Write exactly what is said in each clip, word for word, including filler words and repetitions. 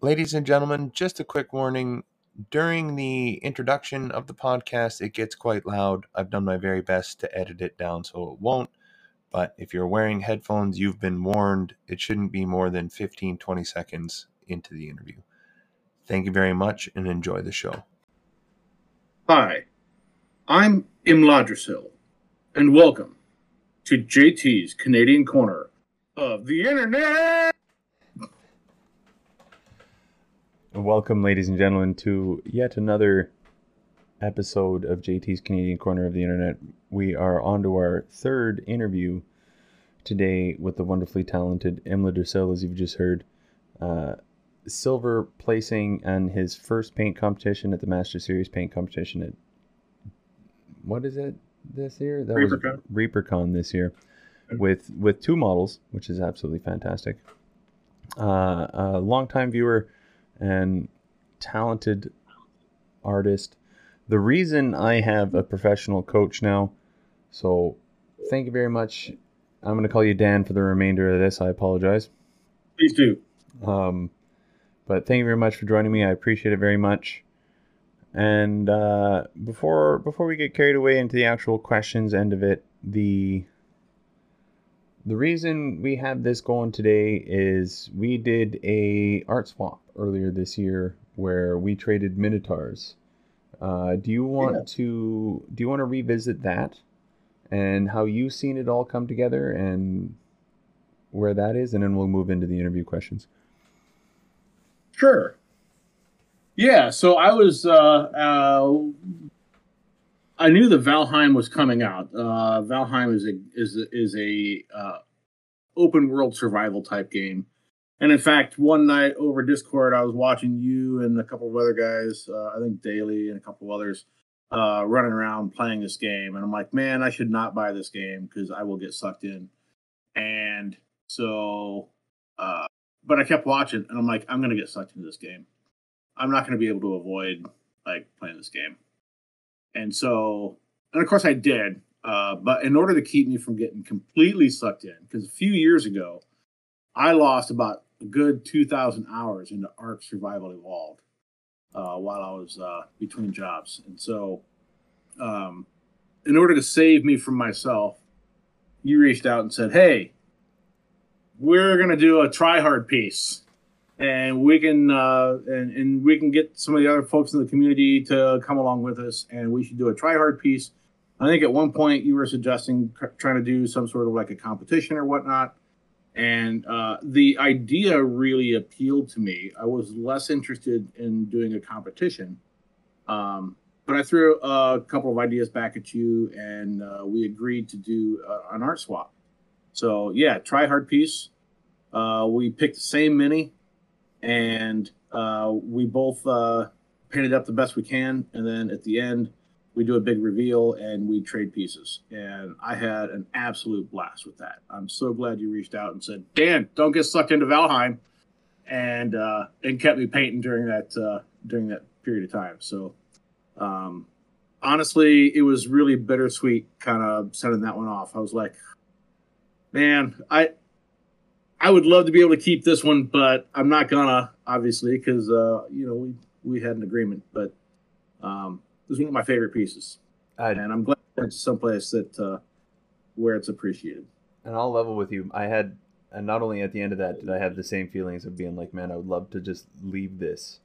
Ladies and gentlemen, just a quick warning. During the introduction of the podcast, it gets quite loud. I've done my very best to edit it down so it won't. But if you're wearing headphones, you've been warned. It shouldn't be more than fifteen, twenty seconds into the interview. Thank you very much and enjoy the show. Hi, I'm Imladrasil, and welcome to J T's Canadian Corner of the Internet. Welcome, ladies and gentlemen, to yet another episode of J T's Canadian Corner of the Internet. We are on to our third interview today with the wonderfully talented Imladrasil, as you've just heard. Uh, silver placing on his first paint competition at the Master Series Paint Competition at, what is it this year? That ReaperCon. Was ReaperCon this year with, with two models, which is absolutely fantastic. Uh, a longtime viewer and talented artist. The reason I have a professional coach now, so thank you very much. I'm going to call you Dan for the remainder of this. I apologize. Please do. Um, but thank you very much for joining me. I appreciate it very much. And uh, before before we get carried away into the actual questions end of it, the the reason we have this going today is we did a art swap earlier this year where we traded Minotaurs. Uh, do you want yeah. to do you want to revisit that and how you've seen it all come together and where that is, and then we'll move into the interview questions. Sure. Yeah. So I was uh, uh, I knew that Valheim was coming out. Uh, Valheim is a is a, is a uh, open world survival type game. And in fact, one night over Discord, I was watching you and a couple of other guys, uh, I think Daily and a couple of others, uh, running around playing this game. And I'm like, man, I should not buy this game because I will get sucked in. And so, uh, but I kept watching and I'm like, I'm going to get sucked into this game. I'm not going to be able to avoid like playing this game. And so, and of course I did. Uh, but in order to keep me from getting completely sucked in, because a few years ago, I lost about a good two thousand hours into Ark Survival Evolved uh, while I was uh, between jobs. And so um, in order to save me from myself, you reached out and said, hey, we're going to do a try-hard piece, and we can uh, and, and we can get some of the other folks in the community to come along with us, and we should do a try-hard piece. I think at one point you were suggesting trying to do some sort of like a competition or whatnot. And uh, the idea really appealed to me. I was less interested in doing a competition, um, but I threw a couple of ideas back at you, and uh, we agreed to do uh, an art swap. So yeah, try hard piece. Uh, we picked the same mini, and uh, we both uh, painted up the best we can. And then at the end, we do a big reveal and we trade pieces. And I had an absolute blast with that. I'm so glad you reached out and said, Dan, don't get sucked into Valheim, and uh, and kept me painting during that uh, during that period of time. So um, honestly, it was really bittersweet kind of sending that one off. I was like, man, I I would love to be able to keep this one, but I'm not gonna, obviously, because uh, you know, we we had an agreement, but. Um, It was one of my favorite pieces, I, and I'm glad it's someplace that uh, where it's appreciated. And I'll level with you. I had, and not only at the end of that did I have the same feelings of being like, man, I would love to just leave this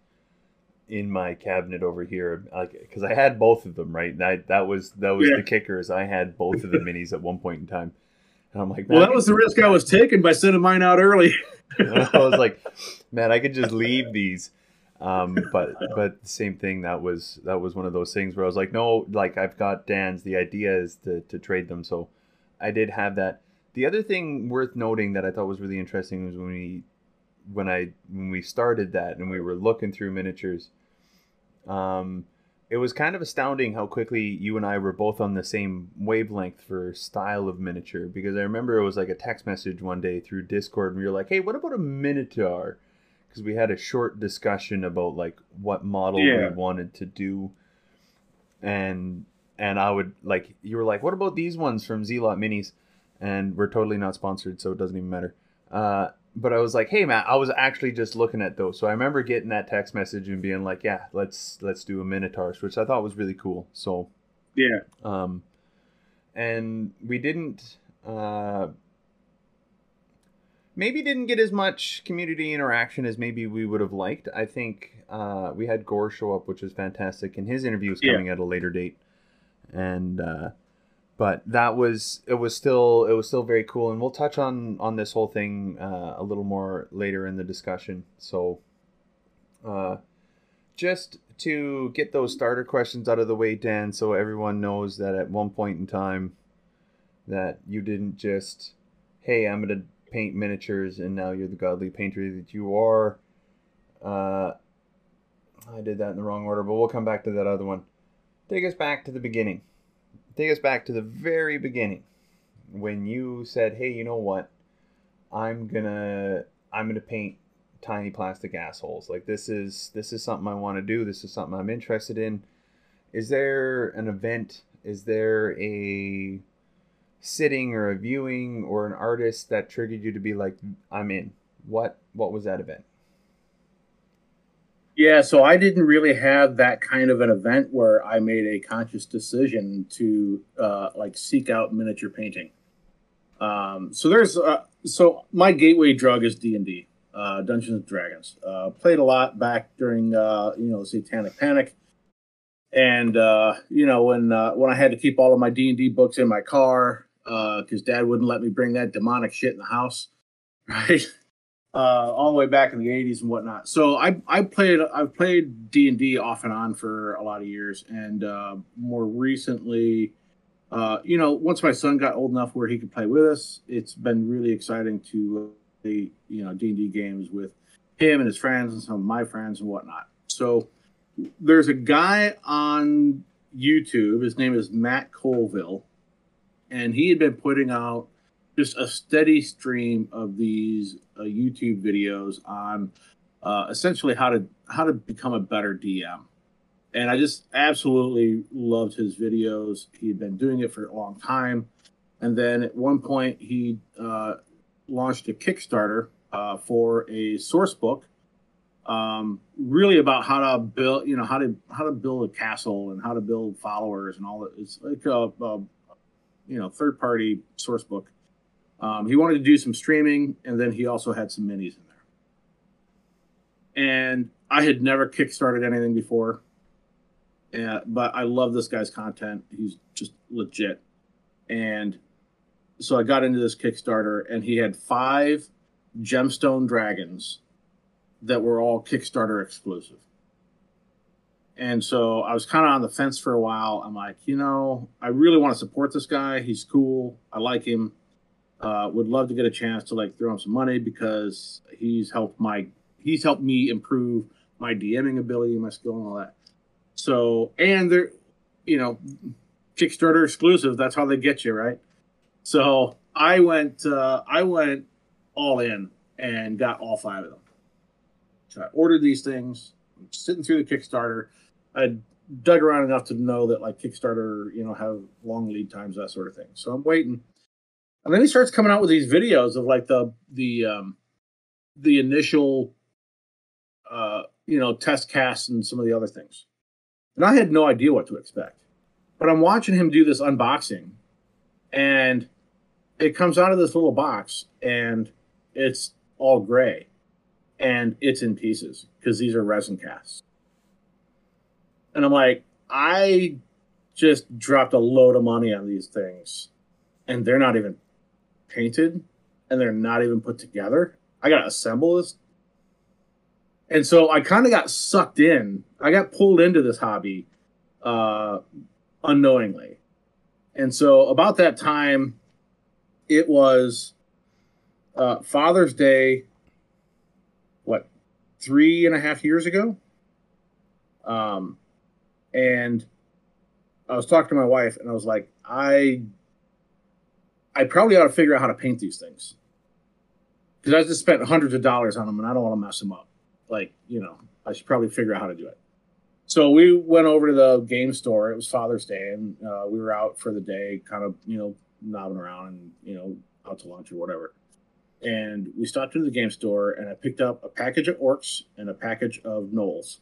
in my cabinet over here, like, because I had both of them, right? And I, that was that was yeah. the kicker, is I had both of the minis at one point in time, and I'm like, well, that was the risk I was taking by sending mine out early. I was like, man, I could just leave these. Um, but, but same thing, that was, that was one of those things where I was like, no, like I've got Dan's, the idea is to, to trade them. So I did have that. The other thing worth noting that I thought was really interesting was when we, when I, when we started that and we were looking through miniatures, um, it was kind of astounding how quickly you and I were both on the same wavelength for style of miniature, because I remember it was like a text message one day through Discord and we were like, hey, what about a Minotaur? Because we had a short discussion about like what model yeah. we wanted to do, and and I would like you were like, what about these ones from Zlot Minis? And we're totally not sponsored, so it doesn't even matter. Uh, but I was like, hey, Matt, I was actually just looking at those. So I remember getting that text message and being like, yeah, let's let's do a Minotaur, which I thought was really cool. So yeah. Um, and we didn't uh, maybe didn't get as much community interaction as maybe we would have liked. I think uh, we had Gore show up, which was fantastic, and his interview was coming yeah. at a later date. And uh, but that was it was still it was still very cool, and we'll touch on on this whole thing uh, a little more later in the discussion. So uh, just to get those starter questions out of the way, Dan, so everyone knows that at one point in time that you didn't just, hey, I'm going to paint miniatures, and now you're the godly painter that you are. Uh, I did that in the wrong order, but we'll come back to that other one. Take us back to the beginning. Take us back to the very beginning when you said, hey, you know what? I'm going to I'm going to paint tiny plastic assholes. Like, this is this is something I want to do. This is something I'm interested in. Is there an event? Is there a sitting or a viewing or an artist that triggered you to be like, I'm in? What what was that event? Yeah, so I didn't really have that kind of an event where I made a conscious decision to uh, like seek out miniature painting. Um, so there's uh, so my gateway drug is D and D, uh, Dungeons and Dragons. Uh, played a lot back during uh, you know, Satanic Panic, and uh, you know, when uh, when I had to keep all of my D and D books in my car because uh, Dad wouldn't let me bring that demonic shit in the house, right? Uh, all the way back in the eighties and whatnot. So I I played I've played D and D off and on for a lot of years, and uh, more recently, uh, you know, once my son got old enough where he could play with us, it's been really exciting to play, you know, D and D games with him and his friends and some of my friends and whatnot. So there's a guy on YouTube. His name is Matt Colville, and he had been putting out just a steady stream of these uh, YouTube videos on uh, essentially how to how to become a better D M, and I just absolutely loved his videos. He had been doing it for a long time, and then at one point he uh, launched a Kickstarter uh, for a source book, um, really about how to build, you know, how to how to build a castle and how to build followers and all that. It's like a, a you know, third party source book. Um, he wanted to do some streaming, and then he also had some minis in there. And I had never kickstarted anything before, uh, but I love this guy's content. He's just legit. And so I got into this Kickstarter, and he had five Gemstone Dragons that were all Kickstarter exclusive. And so I was kind of on the fence for a while. I'm like, you know, I really want to support this guy. He's cool. I like him. Uh, would love to get a chance to like throw him some money because he's helped my he's helped me improve my DMing ability, my skill, and all that. So, and they're, you know, Kickstarter exclusive. That's how they get you, right? So I went uh, I went all in and got all five of them. So I ordered these things. I'm sitting through the Kickstarter. I dug around enough to know that like Kickstarter, you know, have long lead times, that sort of thing. So I'm waiting. And then he starts coming out with these videos of like the the um, the initial uh, you know, test casts and some of the other things, and I had no idea what to expect. But I'm watching him do this unboxing, and it comes out of this little box, and it's all gray, and it's in pieces because these are resin casts. And I'm like, I just dropped a load of money on these things, and they're not even painted, and they're not even put together. I gotta assemble this. And so I kind of got sucked in. I got pulled into this hobby uh, unknowingly. And so about that time, it was uh, Father's Day, what, three and a half years ago? Um, and I was talking to my wife, and I was like, I... I probably ought to figure out how to paint these things, because I just spent hundreds of dollars on them, and I don't want to mess them up. Like, you know, I should probably figure out how to do it. So we went over to the game store. It was Father's Day, and uh, we were out for the day, kind of, you know, knobbing around and, you know, out to lunch or whatever. and we stopped into the game store, and I picked up a package of orcs and a package of gnolls,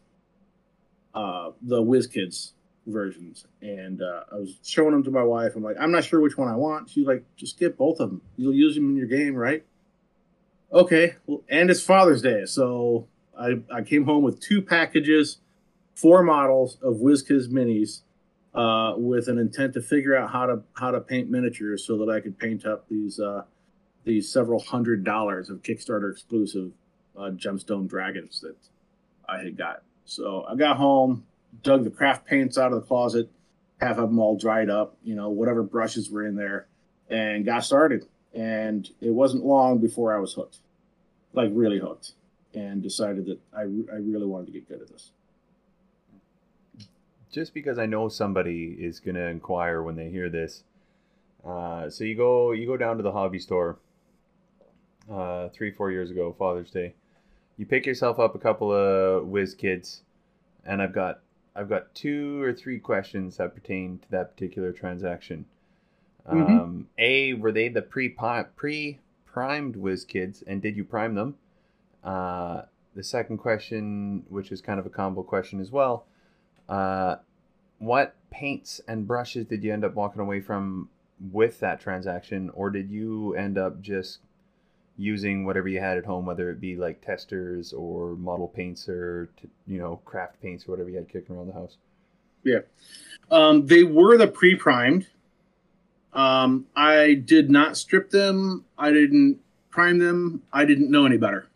uh, the WizKids versions. And uh, I was showing them to my wife. I'm like, I'm not sure which one I want. She's like, just get both of them. You'll use them in your game, right? Okay. Well, and it's Father's Day, so I, I came home with two packages, four models of WizKids minis, uh, with an intent to figure out how to how to paint miniatures so that I could paint up these uh, these several hundred dollars of Kickstarter exclusive uh, Gemstone Dragons that I had got. So I got home, dug the craft paints out of the closet, half of them all dried up, you know, whatever brushes were in there, and got started. And it wasn't long before I was hooked, like really hooked, and decided that I, I really wanted to get good at this. Just because I know somebody is going to inquire when they hear this. Uh, so you go you go down to the hobby store uh, three, four years ago, Father's Day. You pick yourself up a couple of WizKids, and I've got I've got two or three questions that pertain to that particular transaction. Mm-hmm. Um, a, were they the pre pre-primed WizKids, and did you prime them? Uh, the second question, which is kind of a combo question as well, uh, what paints and brushes did you end up walking away from with that transaction, or did you end up just using whatever you had at home, whether it be like testers or model paints or, t you know, craft paints or whatever you had kicking around the house? Yeah. Um, they were the pre-primed. Um, I did not strip them. I didn't prime them. I didn't know any better.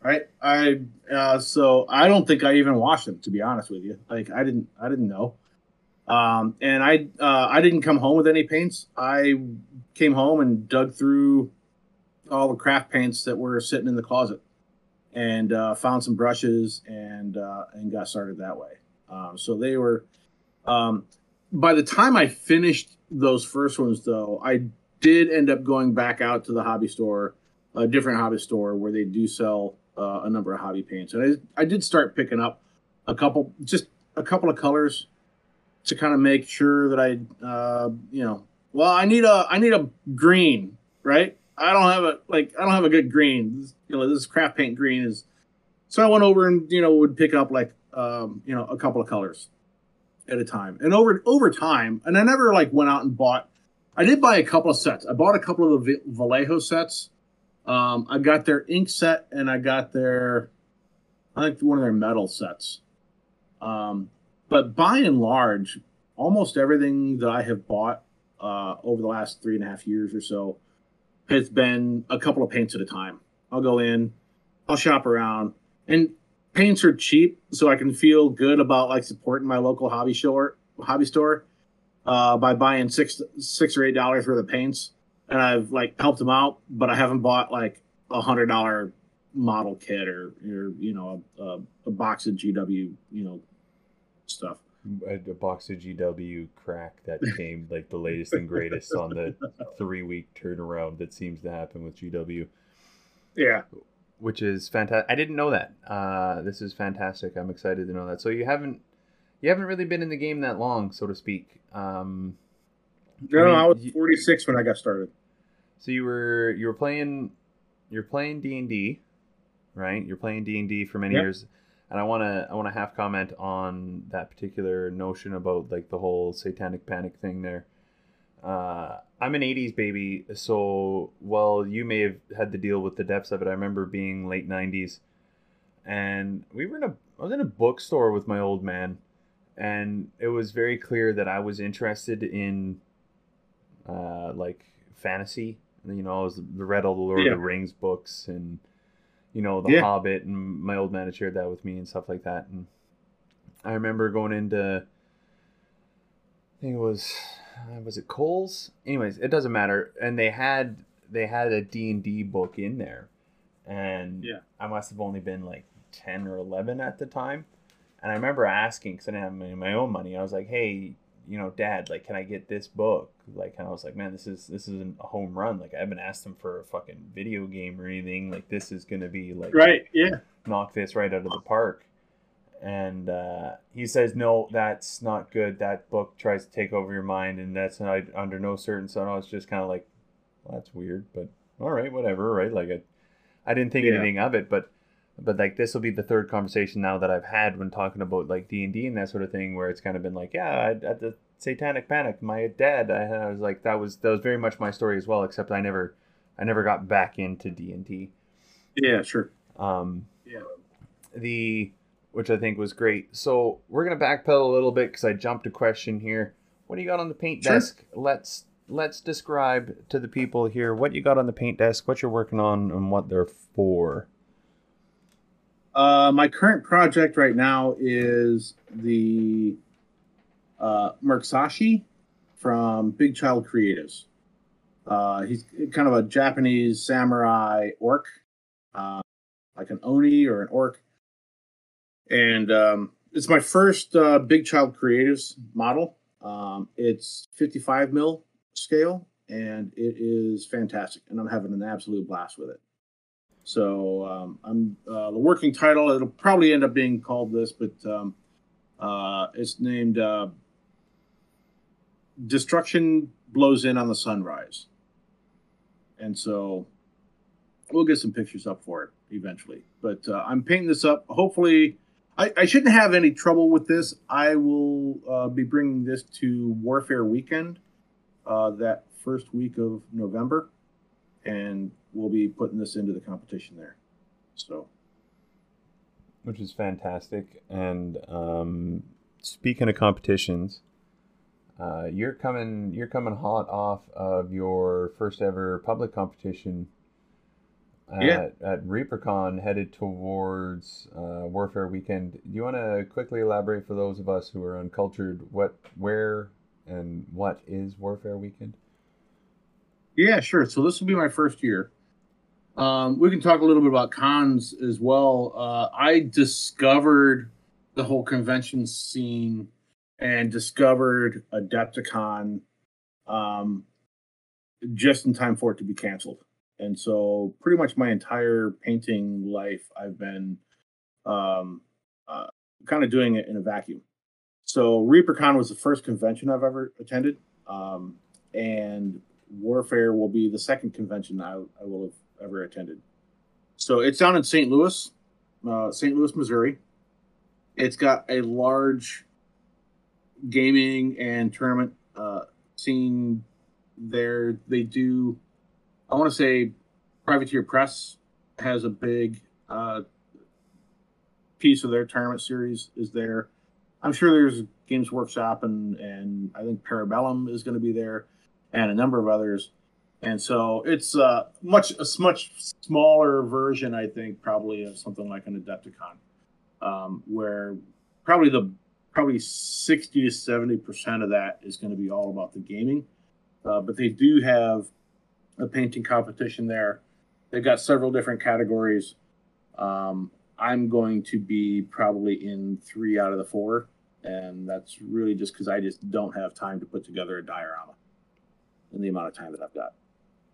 Right. I, uh, so I don't think I even washed them, to be honest with you. Like I didn't, I didn't know. Um, and I, uh, I didn't come home with any paints. I came home and dug through all the craft paints that were sitting in the closet and, uh, found some brushes and, uh, and got started that way. Um, so they were, um, by the time I finished those first ones, though, I did end up going back out to the hobby store, a different hobby store where they do sell uh, a number of hobby paints. And I, I did start picking up a couple, just a couple of colors to kind of make sure that I, uh, you know, well, I need a, I need a green, right? I don't have a, like, I don't have a good green. This, you know, this craft paint green is, so I went over and, you know, would pick up like, um, you know, a couple of colors at a time, and over over time, and I never like went out and bought. I did buy a couple of sets. I bought a couple of the Vallejo sets. Um, I got their ink set, and I got their, I think one of their metal sets. Um, but by and large, almost everything that I have bought uh, over the last three and a half years or so has been a couple of paints at a time. I'll go in, I'll shop around, and paints are cheap, so I can feel good about like supporting my local hobby store, hobby store, uh, by buying six, six or eight dollars worth of paints. And I've like helped them out, but I haven't bought like a hundred dollar model kit or, or you know a, a, a box of G W you know stuff. A box of G W crack that came like the latest and greatest on the three week turnaround that seems to happen with G W. Yeah. Which is fantastic. I didn't know that. Uh, this is fantastic. I'm excited to know that. So you haven't, you haven't really been in the game that long, so to speak. Um, no, I, mean, I was forty-six you, when I got started. So you were, you were playing, you're playing D and D, right? You're playing D and D for many yep. years, and I wanna, I wanna half comment on that particular notion about like the whole satanic panic thing there. Uh, I'm an eighties baby, so while you may have had to deal with the depths of it, I remember being late nineties, and we were in a, I was in a bookstore with my old man, and it was very clear that I was interested in, uh, like fantasy. You know, I was read all the Lord yeah. of the Rings books, and you know, The yeah. Hobbit, and my old man had shared that with me and stuff like that. And I remember going into, I think it was. Was it Kohl's? Anyways, it doesn't matter. And they had they had a D and D book in there, and yeah. I must have only been like ten or eleven at the time. And I remember asking, because I didn't have my own money. I was like, "Hey, you know, Dad, like, can I get this book?" Like, and I was like, "Man, this is this isn't a home run. Like, I haven't asked them for a fucking video game or anything. Like, this is gonna be like, right, yeah, knock this right out of the park." And uh, he says, "No, that's not good. That book tries to take over your mind, and that's not under no certain circumstances." So it's just kind of like, well, that's weird, but all right, whatever, right? Like, I, I didn't think yeah. anything of it, but but like this will be the third conversation now that I've had when talking about like D and D and that sort of thing, where it's kind of been like, yeah, I, at the Satanic Panic, my dad, I, I was like, that was that was very much my story as well, except I never, I never got back into D and D. Yeah, sure. Um, yeah. The which I think was great. So we're gonna backpedal a little bit because I jumped a question here. What do you got on the paint sure. desk? Let's let's describe to the people here what you got on the paint desk, what you're working on, and what they're for. Uh, my current project right now is the uh, Murasashi from Big Child Creatives. Uh, he's kind of a Japanese samurai orc, uh, like an oni or an orc. And um, it's my first uh, Big Child Creatives model. Um, it's fifty-five mil scale, and it is fantastic. And I'm having an absolute blast with it. So um, I'm uh, the working title, it'll probably end up being called this, but um, uh, it's named uh, Destruction Blows In on the Sunrise. And so we'll get some pictures up for it eventually. But uh, I'm painting this up. Hopefully, I, I shouldn't have any trouble with this. I will uh, be bringing this to Warfare Weekend uh, that first week of November. And we'll be putting this into the competition there. So, which is fantastic. And um, speaking of competitions, uh, you're coming you're coming hot off of your first ever public competition at, yeah. at ReaperCon, headed towards uh, Warfare Weekend. Do you want to quickly elaborate for those of us who are uncultured what, where, and what is Warfare Weekend? Yeah, sure. So this will be my first year. Um, we can talk a little bit about cons as well. Uh, I discovered the whole convention scene and discovered Adepticon um, just in time for it to be canceled. And so pretty much my entire painting life, I've been um, uh, kind of doing it in a vacuum. So ReaperCon was the first convention I've ever attended. Um, and... Warfare will be the second convention I, I will have ever attended. So it's down in Saint Louis, uh, Saint Louis, Missouri. It's got a large gaming and tournament uh, scene there. They do, I want to say, Privateer Press has a big uh, piece of their tournament series is there. I'm sure there's Games Workshop and, and I think Parabellum is going to be there. And a number of others, and so it's uh, much a much smaller version, I think, probably of something like an Adepticon, um, where probably the probably sixty to seventy percent of that is going to be all about the gaming. Uh, but they do have a painting competition there. They've got several different categories. Um, I'm going to be probably in three out of the four, and that's really just because I just don't have time to put together a diorama in the amount of time that I've got.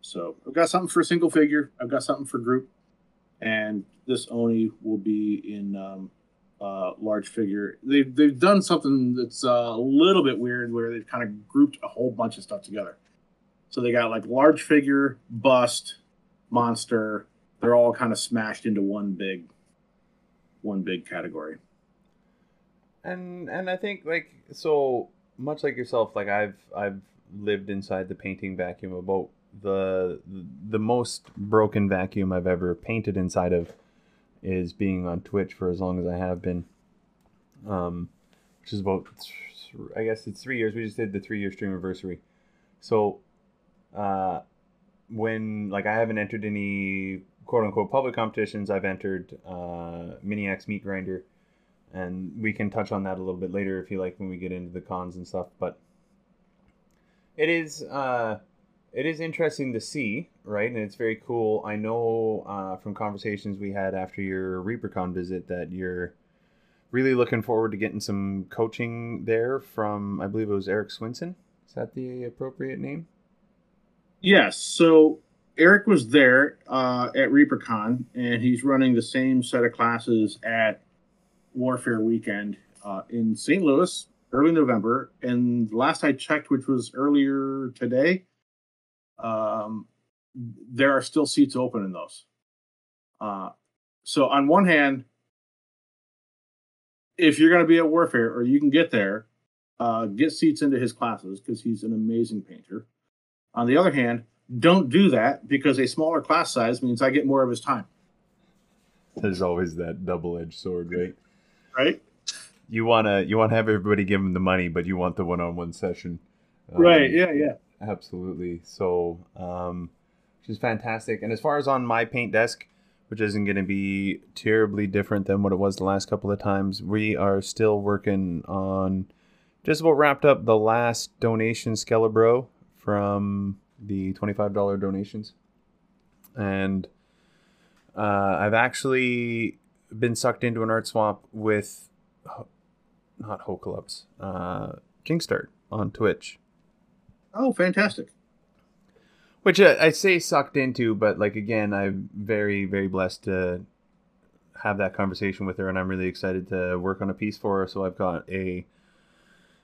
So I've got something for single figure, I've got something for group, and this Oni will be in um, uh, large figure. They've, they've done something that's uh, a little bit weird where they've kind of grouped a whole bunch of stuff together. So they got like large figure, bust, monster, they're all kind of smashed into one big, one big category. And, and I think like, so much like yourself, like I've, I've, lived inside the painting vacuum, about the the most broken vacuum I've ever painted inside of is being on Twitch for as long as I have been, um which is about I guess it's three years. We just did the three year stream anniversary. So uh when like I haven't entered any quote unquote public competitions, I've entered uh Miniac's Meat Grinder, and we can touch on that a little bit later if you like when we get into the cons and stuff. But It is uh, it is interesting to see, right? And it's very cool. I know uh, from conversations we had after your ReaperCon visit that you're really looking forward to getting some coaching there from, I believe it was Eric Swinson. Is that the appropriate name? Yes. So Eric was there uh, at ReaperCon, and he's running the same set of classes at Warfare Weekend uh, in Saint Louis. Early November, and last I checked, which was earlier today, um, there are still seats open in those. Uh, so on one hand, if you're going to be at Warfare, or you can get there, uh, get seats into his classes because he's an amazing painter. On the other hand, don't do that, because a smaller class size means I get more of his time. There's always that double-edged sword, right? Right. You wanna you wanna have everybody give him the money, but you want the one-on-one session. Um, right. Yeah. Yeah. Absolutely. So, um, which is fantastic. And as far as on my paint desk, which isn't going to be terribly different than what it was the last couple of times, we are still working on just about wrapped up the last donation, Skelebro, from the twenty-five dollar donations. And uh, I've actually been sucked into an art swap with, not Hokalups, uh, Kingstart on Twitch. Oh, fantastic. Which uh, I say sucked into, but like, again, I'm very, very blessed to have that conversation with her, and I'm really excited to work on a piece for her. So I've got a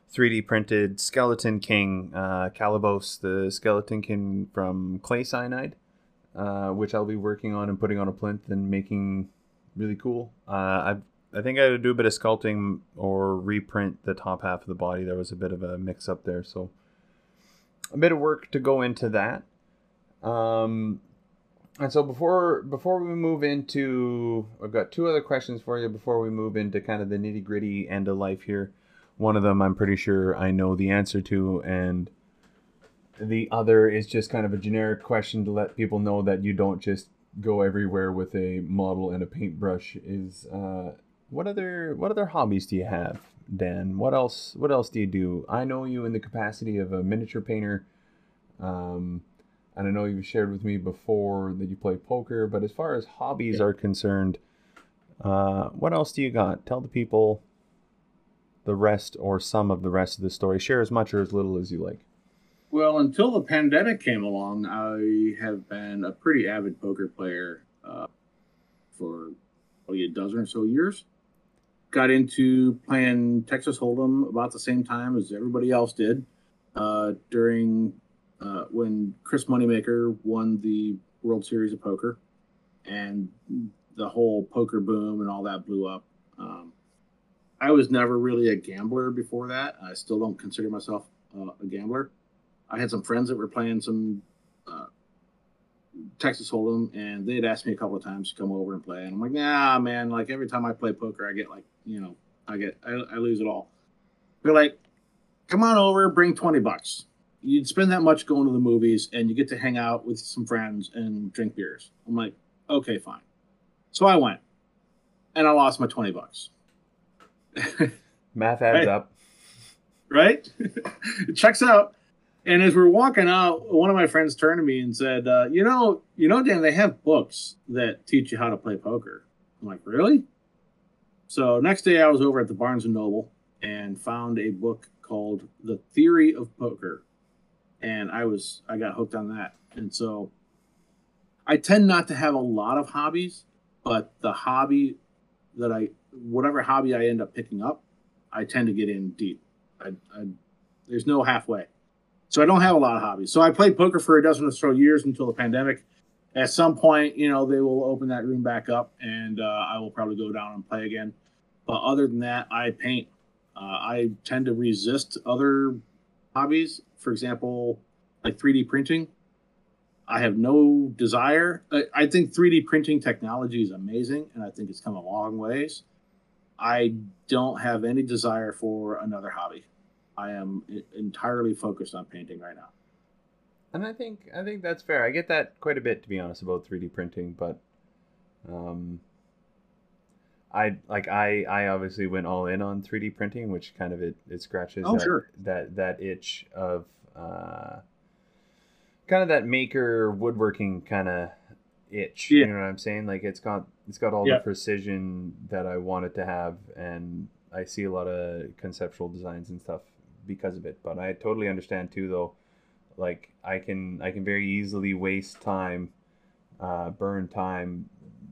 three D printed Skeleton King, uh, Calibos, the Skeleton King from Clay Cyanide, uh, which I'll be working on and putting on a plinth and making really cool. Uh, I I think I would do a bit of sculpting or reprint the top half of the body. There was a bit of a mix up there, so a bit of work to go into that. Um, and so before before we move into, I've got two other questions for you before we move into kind of the nitty gritty end of life here. One of them I'm pretty sure I know the answer to, and the other is just kind of a generic question to let people know that you don't just go everywhere with a model and a paintbrush. Is uh, what other what other hobbies do you have, Dan? What else what else do you do? I know you in the capacity of a miniature painter. Um. And I know you've shared with me before that you play poker, but as far as hobbies yeah. are concerned, uh, what else do you got? Tell the people the rest or some of the rest of the story. Share as much or as little as you like. Well, until the pandemic came along, I have been a pretty avid poker player uh, for probably a dozen or so years. Got into playing Texas Hold'em about the same time as everybody else did uh, during... Uh, when Chris Moneymaker won the World Series of Poker, and the whole poker boom and all that blew up. Um, I was never really a gambler before that. I still don't consider myself uh, a gambler. I had some friends that were playing some uh, Texas Hold'em, and they'd asked me a couple of times to come over and play. And I'm like, nah, man, like every time I play poker, I get like, you know, I get, I, I lose it all. They're like, come on over, bring twenty bucks. You'd spend that much going to the movies, and you get to hang out with some friends and drink beers. I'm like, okay, fine. So I went, and I lost my twenty bucks. Math adds right? up. Right? It checks out. And as we're walking out, one of my friends turned to me and said, uh, you know, you know, Dan, they have books that teach you how to play poker. I'm like, really? So next day I was over at the Barnes and Noble and found a book called The Theory of Poker. And I was, I got hooked on that. And so I tend not to have a lot of hobbies, but the hobby that I, whatever hobby I end up picking up, I tend to get in deep. I, I, there's no halfway. So I don't have a lot of hobbies. So I played poker for a dozen or so years until the pandemic. At some point, you know, they will open that room back up, and uh, I will probably go down and play again. But other than that, I paint. Uh, I tend to resist other hobbies. For example, like three D printing, I have no desire. I, I think three D printing technology is amazing, and I think it's come a long ways. I don't have any desire for another hobby. I am entirely focused on painting right now. And I think I think that's fair. I get that quite a bit, to be honest, about three D printing, but um, I like I I obviously went all in on three D printing, which kind of it, it scratches oh, that, sure. that that itch of uh, kind of that maker woodworking kind of itch. Yeah. You know what I'm saying? Like it's got it's got all yeah. the precision that I wanted to have, and I see a lot of conceptual designs and stuff because of it. But I totally understand too, though. Like I can I can very easily waste time, uh, burn time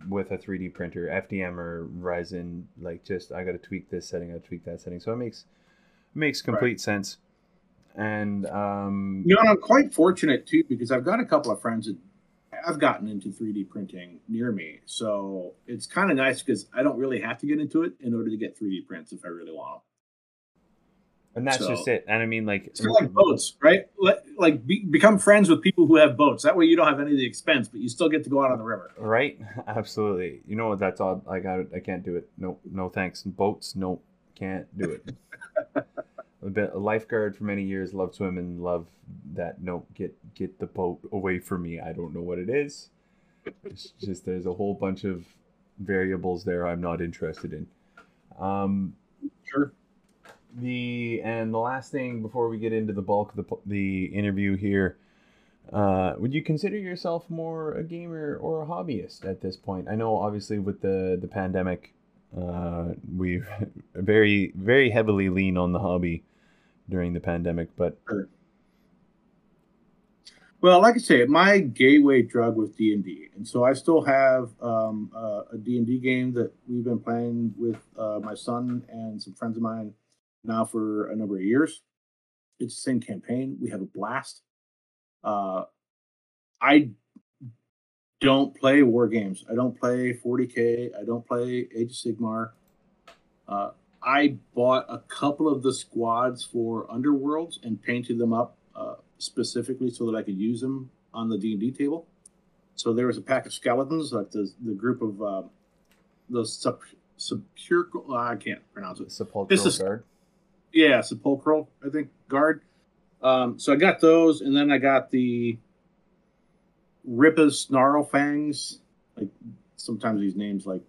with a three D printer, F D M or Ryzen, like just I got to tweak this setting, I gotta tweak that setting. So it makes it makes complete right. sense. And um, you know, I'm quite fortunate too, because I've got a couple of friends that have gotten into three D printing near me. So it's kind of nice because I don't really have to get into it in order to get three D prints if I really want them. And that's so, just it. And I mean, like, it's kind of like boats, right? Let, like be, become friends with people who have boats. That way you don't have any of the expense, but you still get to go out on the river. Right. Absolutely. You know what? That's odd. Like, I, I can't do it. No, no thanks. Boats. Nope. Can't do it. I've been a lifeguard for many years, love swimming, love that. No, get get the boat away from me. I don't know what it is. It's just there's a whole bunch of variables there I'm not interested in. Um, sure. The and the last thing before we get into the bulk of the the interview here, uh, would you consider yourself more a gamer or a hobbyist at this point? I know obviously with the the pandemic, uh, we very very heavily lean on the hobby during the pandemic, but sure. Well, like I say, my gateway drug was D and D, and so I still have um, uh, a D and D game that we've been playing with uh, my son and some friends of mine now for a number of years. It's the same campaign. We have a blast. Uh, I don't play war games. I don't play forty K. I don't play Age of Sigmar. Uh, I bought a couple of the squads for Underworlds and painted them up uh, specifically so that I could use them on the D and D table. So there was a pack of skeletons, like the the group of uh, the sub sepulchral. Uh, I can't pronounce it. Sepulchral is, guard. Yeah, sepulchral. I think guard. Um, so I got those, and then I got the Rippa's Snarlfangs. Like sometimes these names like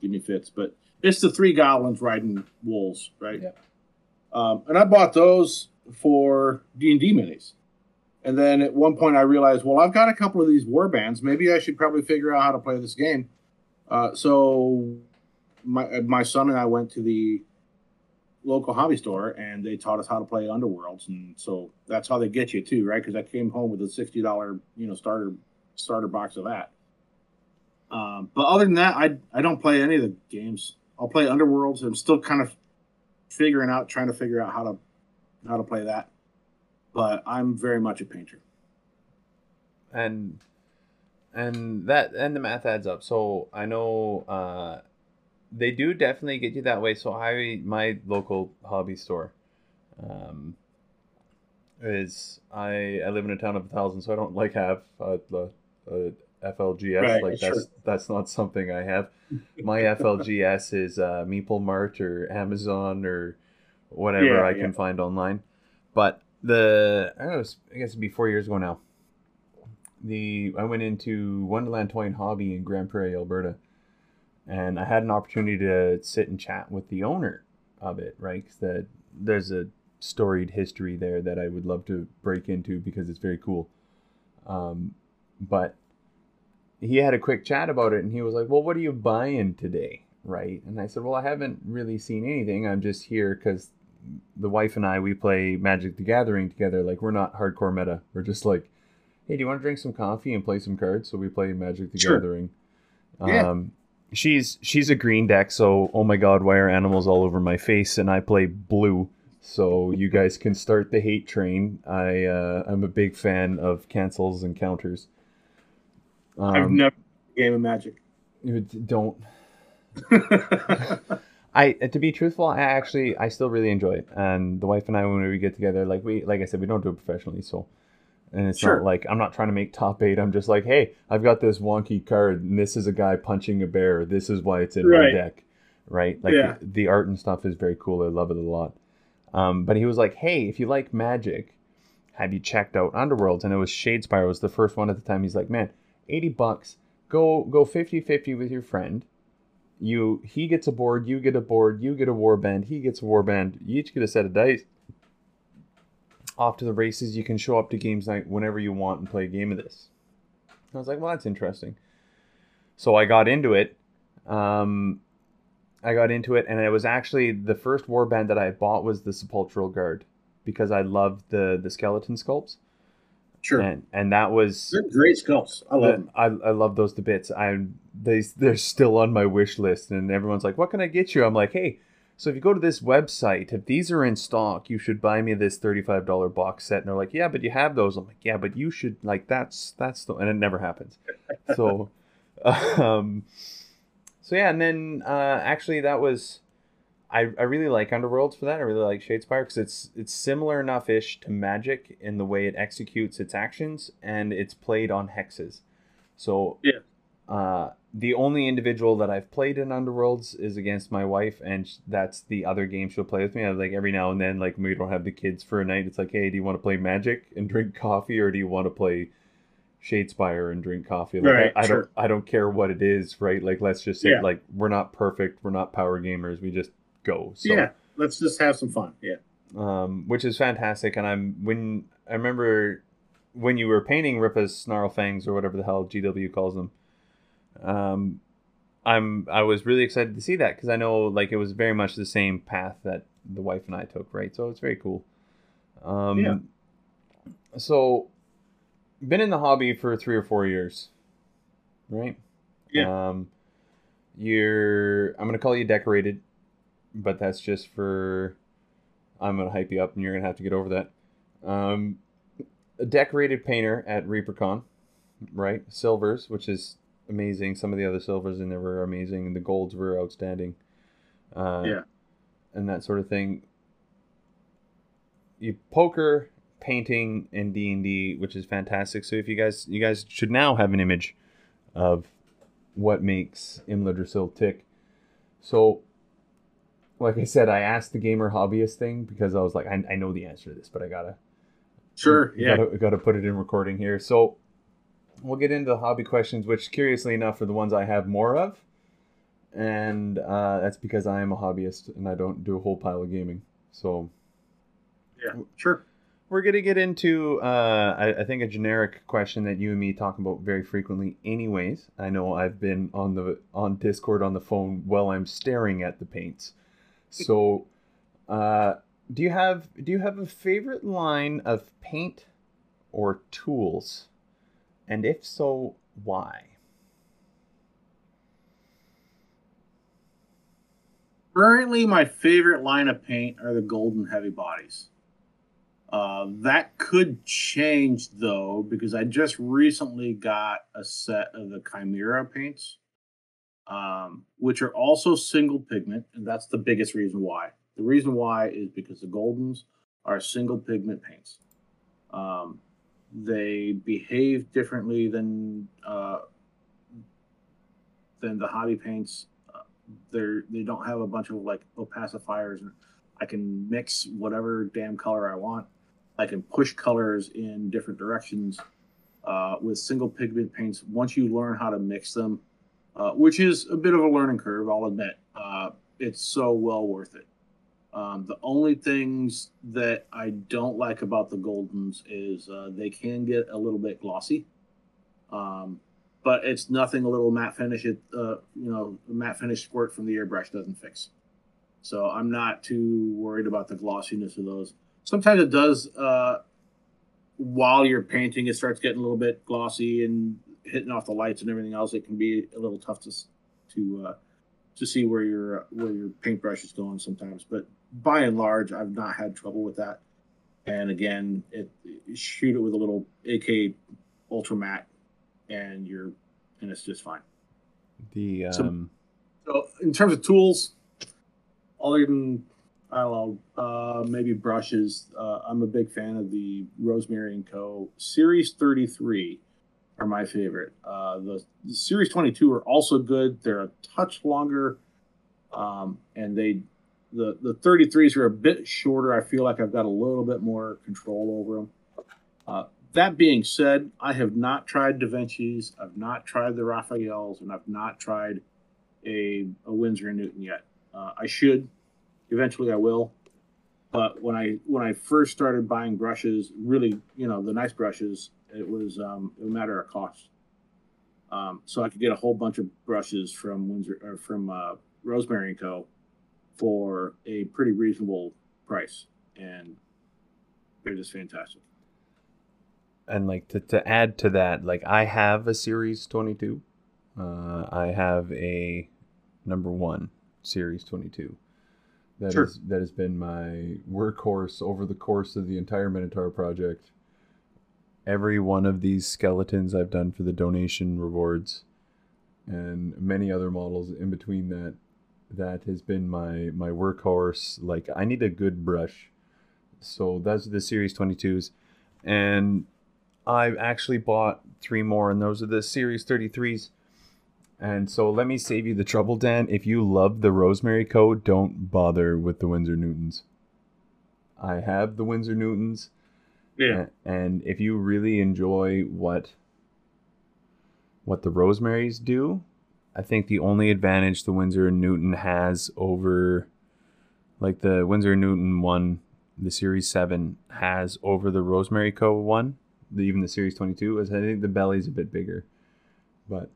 give me fits, but it's the three goblins riding wolves, right? Yep. Um, and I bought those for D and D minis. And then at one point I realized, well, I've got a couple of these war bands. Maybe I should probably figure out how to play this game. Uh, so my my son and I went to the local hobby store and they taught us how to play Underworlds, and so that's how they get you too, right? Because I came home with a sixty dollar you know starter starter box of that. Um, but other than that, I I don't play any of the games. I'll play Underworlds. I'm still kind of figuring out, trying to figure out how to how to play that. But I'm very much a painter. And and that and the math adds up. So I know. Uh... They do definitely get you that way. So I, my local hobby store, um, is I I live in a town of a thousand, so I don't like have a, a, a F L G S. Right, like sure. that's that's not something I have. My F L G S is uh, Meeple Mart or Amazon or whatever yeah, I yeah. can find online. But the I don't know, I guess it'd be four years ago now. The I went into Wonderland Toy and Hobby in Grand Prairie, Alberta. And I had an opportunity to sit and chat with the owner of it, right? That there's a storied history there that I would love to break into because it's very cool. Um, but he had a quick chat about it, and he was like, well, what are you buying today, right? And I said, well, I haven't really seen anything. I'm just here because the wife and I, we play Magic the Gathering together. Like, we're not hardcore meta. We're just like, hey, do you want to drink some coffee and play some cards? So we play Magic the sure. Gathering. Yeah. Um, She's she's a green deck, so oh my god, why are animals all over my face? And I play blue, so you guys can start the hate train. I uh, I'm a big fan of cancels and counters. Um, I've never played a game of Magic. Don't. I to be truthful, I actually I still really enjoy it. And the wife and I, when we get together, like we like I said, we don't do it professionally, so. And it's sure. not like, I'm not trying to make top eight. I'm just like, hey, I've got this wonky card, and this is a guy punching a bear. This is why it's in right. my deck, right? Like, yeah. the, the art and stuff is very cool. I love it a lot. Um, but he was like, hey, if you like Magic, have you checked out Underworlds? And it was Shadespire was the first one at the time. He's like, man, eighty bucks. Go go fifty fifty with your friend. You He gets a board. You get a board. You get a warband. He gets a warband. You each get a set of dice. Off to the races. You can show up to games night whenever you want and play a game of this. I was like, well, that's interesting. So I got into it. Um, I got into it, and it was actually the first warband that I bought was the Sepulchral Guard because I loved the the skeleton sculpts. Sure. And, and that was they're great sculpts. I love them. I, I love those to bits. I they they're still on my wish list, and everyone's like, what can I get you? I'm like, hey, So if you go to this website, if these are in stock, you should buy me this thirty-five dollar box set. And they're like, yeah, but you have those. I'm like, yeah, but you should, like, that's, that's the, and it never happens. So, um, so yeah. And then, uh, actually that was, I, I really like Underworlds for that. I really like Shadespire because it's it's similar enough-ish to Magic in the way it executes its actions, and it's played on hexes. So yeah, uh, the only individual that I've played in Underworlds is against my wife, and that's the other game she'll play with me. I like every now and then, like, we don't have the kids for a night. It's like, hey, do you want to play Magic and drink coffee, or do you want to play Shadespire and drink coffee? Like, right, I, I sure. don't I don't care what it is, right? Like, let's just say, yeah. like, we're not perfect, we're not power gamers, we just go. So, yeah, let's just have some fun. Yeah, um, which is fantastic. And I'm when I remember when you were painting Rippa's Snarlfangs or whatever the hell G W calls them. Um, I'm I was really excited to see that because I know, like, it was very much the same path that the wife and I took, right? So it's very cool. Um, yeah. So, been in the hobby for three or four years, right? Yeah. Um, you're I'm gonna call you decorated. But that's just for, I'm going to hype you up and you're going to have to get over that. Um, a decorated painter at ReaperCon, right? Silvers, which is amazing. Some of the other silvers in there were amazing. And the golds were outstanding. Uh, yeah. And that sort of thing. You poker, painting, and D and D, which is fantastic. So if you guys, you guys should now have an image of what makes Imladrasil tick. So, like I said, I asked the gamer hobbyist thing because I was like, I, I know the answer to this, but I gotta sure, yeah, gotta, gotta put it in recording here. So we'll get into the hobby questions, which curiously enough are the ones I have more of, and uh, that's because I am a hobbyist and I don't do a whole pile of gaming. So yeah, sure. We're gonna get into uh, I, I think a generic question that you and me talk about very frequently, anyways. I know I've been on the on Discord on the phone while I'm staring at the paints. So, uh, do you have do you have a favorite line of paint or tools, and if so, why? Currently, my favorite line of paint are the Golden Heavy Bodies. Uh, that could change though, because I just recently got a set of the Chimera paints. Um, which are also single pigment, and that's the biggest reason why. The reason why is because the Goldens are single pigment paints. Um, they behave differently than uh, than the hobby paints. Uh, they're they don't have a bunch of like opacifiers, and I can mix whatever damn color I want. I can push colors in different directions uh, with single pigment paints. Once you learn how to mix them. Uh, which is a bit of a learning curve, I'll admit. Uh, it's so well worth it. Um, the only things that I don't like about the Goldens is uh, they can get a little bit glossy, um, but it's nothing a little matte finish, it, uh, you know, matte finish squirt from the airbrush doesn't fix. So I'm not too worried about the glossiness of those. Sometimes it does, uh, while you're painting, it starts getting a little bit glossy and hitting off the lights and everything else, it can be a little tough to to uh, to see where your where your paintbrush is going sometimes. But by and large, I've not had trouble with that. And again, it, it shoot it with a little A K Ultra Matte, and you're and it's just fine. The um... so, so in terms of tools, other than I don't know, uh, maybe brushes. Uh, I'm a big fan of the Rosemary and Co. Series thirty-three. Are my favorite. Uh, the, the Series twenty-two are also good. They're a touch longer, um, and they the the thirty-threes are a bit shorter. I feel like I've got a little bit more control over them. Uh, that being said, I have not tried Da Vinci's. I've not tried the Raphaels, and I've not tried a a Winsor and Newton yet. Uh, I should. Eventually, I will. But when I when I first started buying brushes, really, you know, the nice brushes. It was um, a matter of cost, um, so I could get a whole bunch of brushes from Winsor or from uh, Rosemary and Co. for a pretty reasonable price, and they're just fantastic. And like to to add to that, like I have a Series twenty-two, uh, I have a number one Series twenty-two, That sure. is that has been my workhorse over the course of the entire Minotaur project. Every one of these skeletons I've done for the donation rewards, and many other models in between that. That has been my my workhorse. Like, I need a good brush. So that's the Series twenty-twos, and I've actually bought three more, and those are the Series thirty-threes. And so let me save you the trouble, Dan. If you love the Rosemary Co., don't bother with the Winsor Newtons. I have the Winsor Newtons. Yeah. And if you really enjoy what what the Rosemaries do, I think the only advantage the Winsor and Newton has over, like, the Winsor and Newton one, the Series seven, has over the Rosemary Co. one, the, even the Series twenty-two, is I think the belly's a bit bigger. But...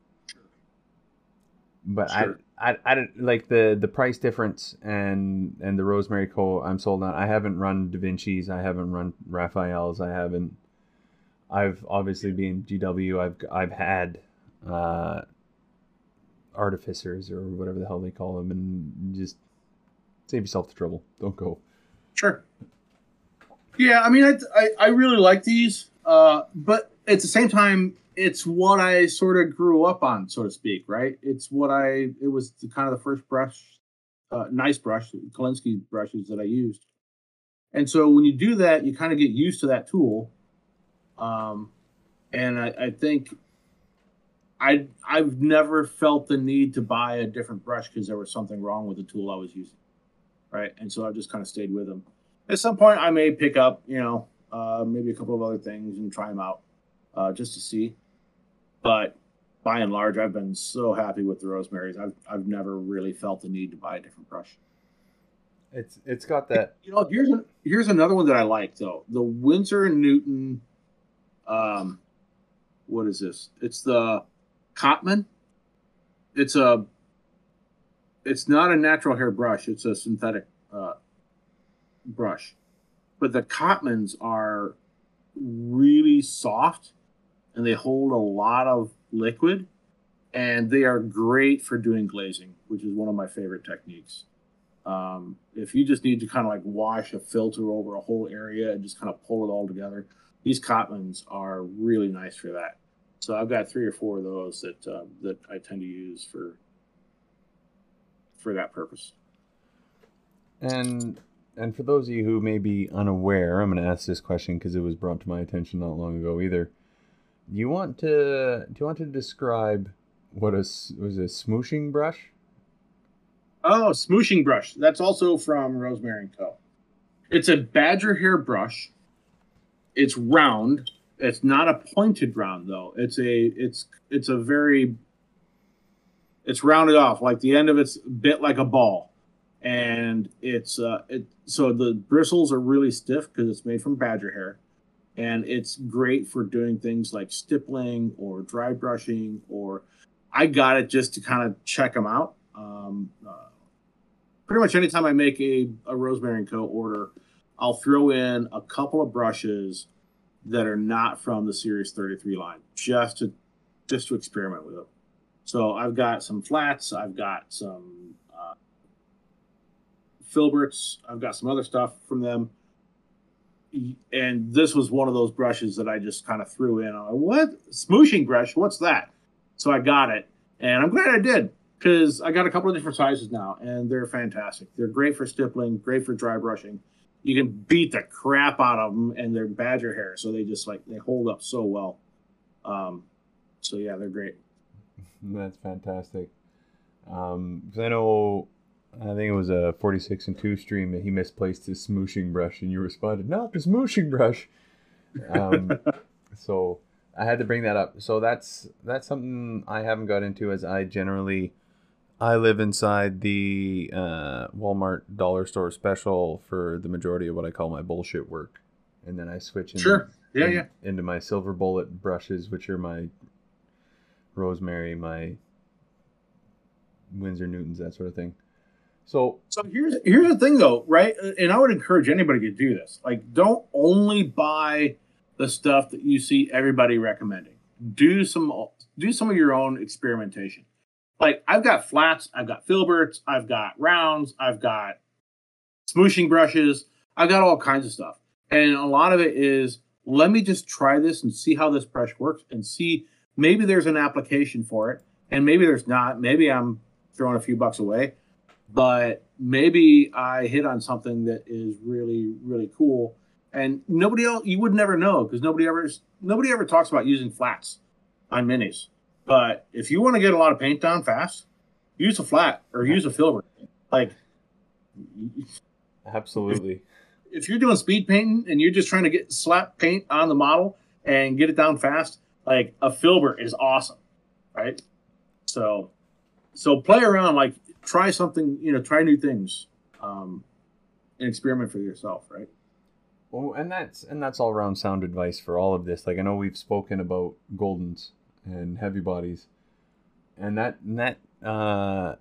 But sure. I, I, I don't like the, the price difference and, and the Rosemary Co. I'm sold on. I haven't run Da Vinci's. I haven't run Raphael's. I haven't. I've obviously been G W. I've I've had uh, artificers or whatever the hell they call them, and just save yourself the trouble. Don't go. Sure. Yeah, I mean, I I, I really like these, uh, but at the same time, it's what I sort of grew up on, so to speak, right? It's what I, it was the, kind of the first brush, uh, nice brush, Kolinsky brushes that I used. And so when you do that, you kind of get used to that tool. Um, and I, I think I, I've never felt the need to buy a different brush because there was something wrong with the tool I was using, right? And so I've just kind of stayed with them. At some point, I may pick up, you know, uh, maybe a couple of other things and try them out uh, just to see. But by and large, I've been so happy with the Rosemaries. I've I've never really felt the need to buy a different brush. It's it's got that. You know, here's an, here's another one that I like though. The Winsor and Newton. Um, what is this? It's the Cotman. It's a. It's not a natural hair brush. It's a synthetic uh, brush, but the Cotmans are really soft. And they hold a lot of liquid, and they are great for doing glazing, which is one of my favorite techniques. Um, if you just need to kind of like wash a filter over a whole area and just kind of pull it all together, these Cotmans are really nice for that. So I've got three or four of those that uh, that I tend to use for for that purpose. And and for those of you who may be unaware, I'm going to ask this question because it was brought to my attention not long ago either. Do you want to do you want to describe what a was a smooshing brush? Oh, smooshing brush. That's also from Rosemary and Co. It's a badger hair brush. It's round. It's not a pointed round though. It's a it's it's a very it's rounded off. Like the end of it's a bit like a ball, and it's uh it so the bristles are really stiff because it's made from badger hair. And it's great for doing things like stippling or dry brushing, or I got it just to kind of check them out. Um, uh, pretty much anytime I make a, a Rosemary and Co. order, I'll throw in a couple of brushes that are not from the Series thirty-three line just to just to experiment with them. So I've got some flats, I've got some uh, filberts, I've got some other stuff from them. And this was one of those brushes that I just kind of threw in. I'm like, what? Smooshing brush? What's that? So I got it. And I'm glad I did because I got a couple of different sizes now, and they're fantastic. They're great for stippling, great for dry brushing. You can beat the crap out of them, and they're badger hair, so they just, like, they hold up so well. Um, so, yeah, they're great. That's fantastic. Um, I know... I think it was a forty-six and two stream that he misplaced his smooshing brush, and you responded, not the smooshing brush. Um, so I had to bring that up. So that's that's something I haven't got into, as I generally I live inside the uh, Walmart dollar store special for the majority of what I call my bullshit work, and then I switch into, sure. yeah, in, yeah. into my silver bullet brushes, which are my Rosemary, my Winsor Newtons, that sort of thing. So, so here's here's the thing though, right? And I would encourage anybody to do this. Like, don't only buy the stuff that you see everybody recommending. Do some do some of your own experimentation. Like, I've got flats, I've got filberts, I've got rounds, I've got smooshing brushes. I've got all kinds of stuff. And a lot of it is, let me just try this and see how this brush works and see, maybe there's an application for it. And maybe there's not. Maybe I'm throwing a few bucks away. But maybe I hit on something that is really, really cool. And nobody else, you would never know, because nobody ever nobody ever talks about using flats on minis. But if you want to get a lot of paint down fast, use a flat or use a filbert. Like, absolutely. If, if you're doing speed painting and you're just trying to get slap paint on the model and get it down fast, like a filbert is awesome, right? So, so play around, like try something, you know, try new things, um, and experiment for yourself, right? Well, and that's and that's all around sound advice for all of this. Like, I know we've spoken about Goldens and heavy bodies, and that and that uh,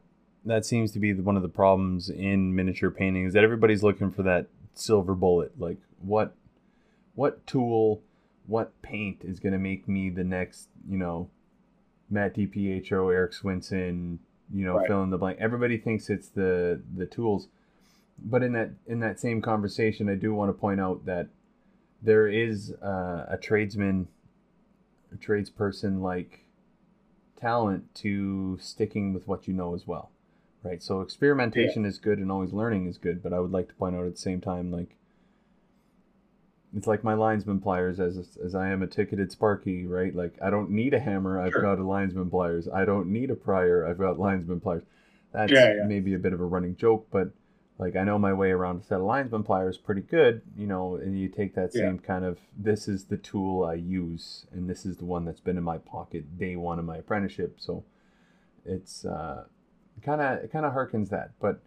that seems to be the, one of the problems in miniature painting, is that everybody's looking for that silver bullet. Like, what what tool, what paint is going to make me the next, you know, Matt DiPietro, Eric Swinson, you know, right. fill in the blank. Everybody thinks it's the the tools. But in that in that same conversation, I do want to point out that there is uh, a tradesman, a tradesperson like talent to sticking with what you know as well, right? So experimentation yeah. is good, and always learning is good. But I would like to point out at the same time, like, it's like my linesman pliers, as as I am a ticketed Sparky, right? Like, I don't need a hammer, I've sure. got a linesman pliers. I don't need a prior, I've got linesman pliers. That's yeah, yeah. maybe a bit of a running joke, but. Like, I know my way around a set of linesman pliers pretty good, you know, and you take that same yeah. kind of, this is the tool I use, and this is the one that's been in my pocket day one of my apprenticeship. So it's uh, kind of, it kind of harkens that. But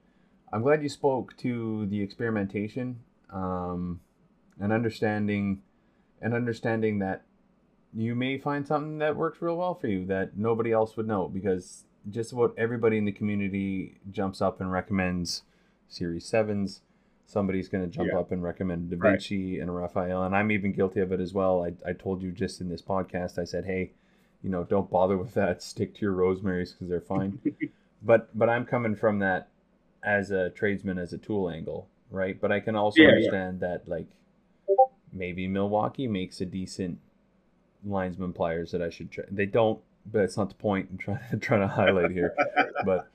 I'm glad you spoke to the experimentation um, and understanding, and understanding that you may find something that works real well for you that nobody else would know, because just about everybody in the community jumps up and recommends Series sevens. Somebody's going to jump yeah. up and recommend Da Vinci right. and Raphael, and I'm even guilty of it as well. I, I told you just in this podcast, I said, hey, you know, don't bother with that, stick to your Rosemaries because they're fine. but but I'm coming from that as a tradesman, as a tool angle, right? But I can also yeah, understand yeah. that, like, maybe Milwaukee makes a decent linesman pliers that I should try. They don't, but it's not the point I'm trying to, trying to highlight here. But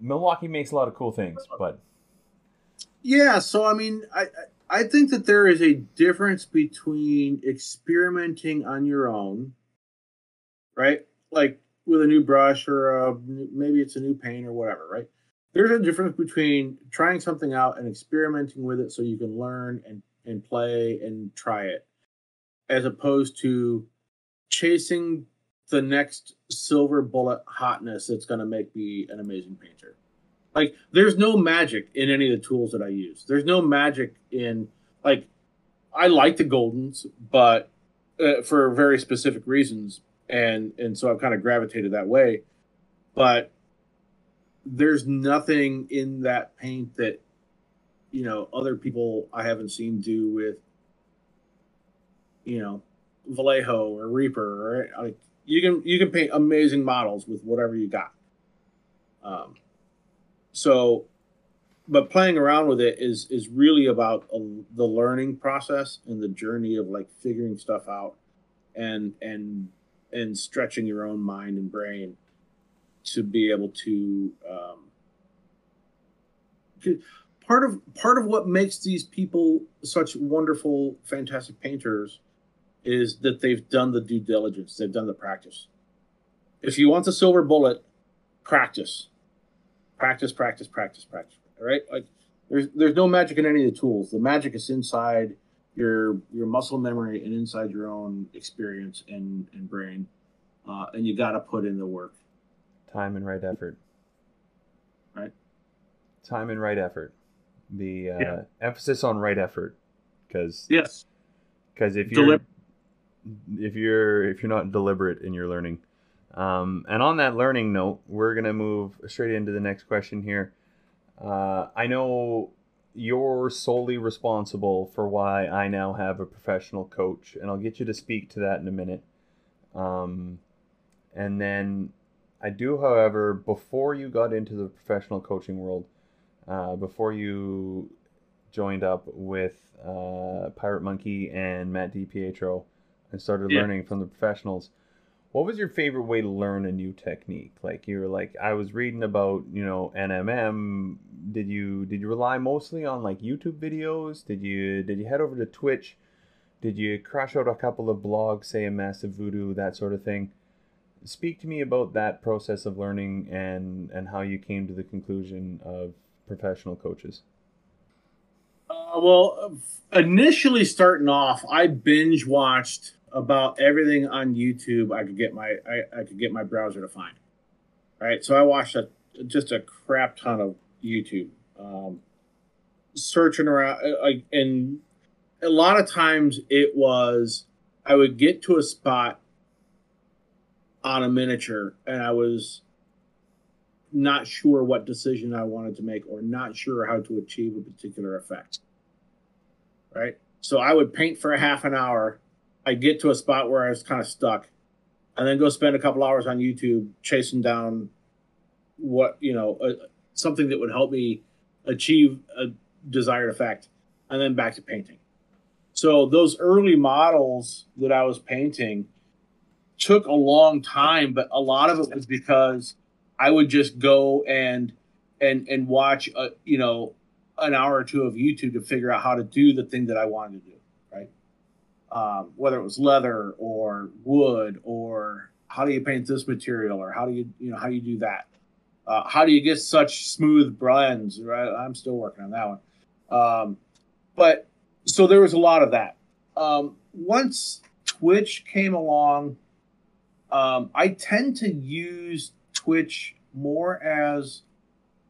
Milwaukee makes a lot of cool things, but yeah. So I mean, I I think that there is a difference between experimenting on your own, right? Like with a new brush or a, maybe it's a new paint or whatever, right? There's a difference between trying something out and experimenting with it so you can learn and and play and try it, as opposed to chasing the next silver bullet hotness that's going to make me an amazing painter. Like, there's no magic in any of the tools that I use. There's no magic in, like, I like the Goldens, but uh, for very specific reasons. And, and so I've kind of gravitated that way, but there's nothing in that paint that, you know, other people I haven't seen do with, you know, Vallejo or Reaper, or like, You can you can paint amazing models with whatever you got. Um, so, but playing around with it is is really about a, the learning process and the journey of like figuring stuff out, and and and stretching your own mind and brain to be able to. Um, to part of part of what makes these people such wonderful, fantastic painters is that they've done the due diligence. They've done the practice. If you want the silver bullet, practice. Practice, practice, practice, practice. All right? Like, there's there's no magic in any of the tools. The magic is inside your your muscle memory and inside your own experience and, and brain. Uh, and you got to put in the work. Time and right effort. Right? Time and right effort. The uh, yeah. emphasis on right effort. Because yes. Because if you're... Delib- if you're if you're not deliberate in your learning. Um, and on that learning note, we're going to move straight into the next question here. Uh, I know you're solely responsible for why I now have a professional coach, and I'll get you to speak to that in a minute. Um, and then I do, however, before you got into the professional coaching world, uh, before you joined up with uh, Pirate Monkey and Matt DiPietro and started yeah. learning from the professionals, what was your favorite way to learn a new technique? Like, you were like, I was reading about, you know, N M M. Did you did you rely mostly on like YouTube videos? Did you did you head over to Twitch? Did you crash out a couple of blogs, say a Massive Voodoo, that sort of thing? Speak to me about that process of learning and and how you came to the conclusion of professional coaches. Uh, well, initially starting off, I binge watched about everything on YouTube I could get my I, I could get my browser to find. Right, so I watched a just a crap ton of YouTube, um, searching around, uh, and a lot of times it was I would get to a spot on a miniature and I was not sure what decision I wanted to make or not sure how to achieve a particular effect. Right, so I would paint for a half an hour. I'd get to a spot where I was kind of stuck and then go spend a couple hours on YouTube chasing down what, you know, uh, something that would help me achieve a desired effect, and then back to painting. So those early models that I was painting took a long time, but a lot of it was because I would just go and, and, and watch, a, you know, an hour or two of YouTube to figure out how to do the thing that I wanted to do. Um, whether it was leather or wood, or how do you paint this material, or how do you, you know, how do you do that? Uh, how do you get such smooth blends? Right, I'm still working on that one. Um, but so there was a lot of that. Um, once Twitch came along, um, I tend to use Twitch more as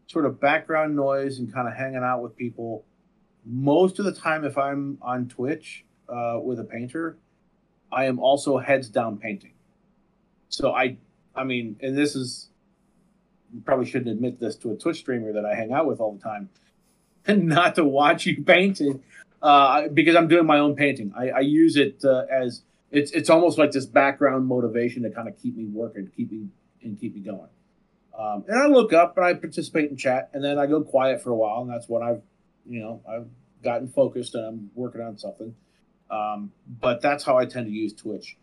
sort of background noise and kind of hanging out with people. Most of the time, if I'm on Twitch, Uh, with a painter, I am also heads down painting. So I, I mean, and this is, you probably shouldn't admit this to a Twitch streamer that I hang out with all the time, and not to watch you painting, uh, because I'm doing my own painting. I, I use it uh, as it's it's almost like this background motivation to kind of keep me working, keep me and keep me going. Um, and I look up and I participate in chat, and then I go quiet for a while, and that's when I've, you know, I've gotten focused and I'm working on something. Um, but that's how I tend to use Twitch.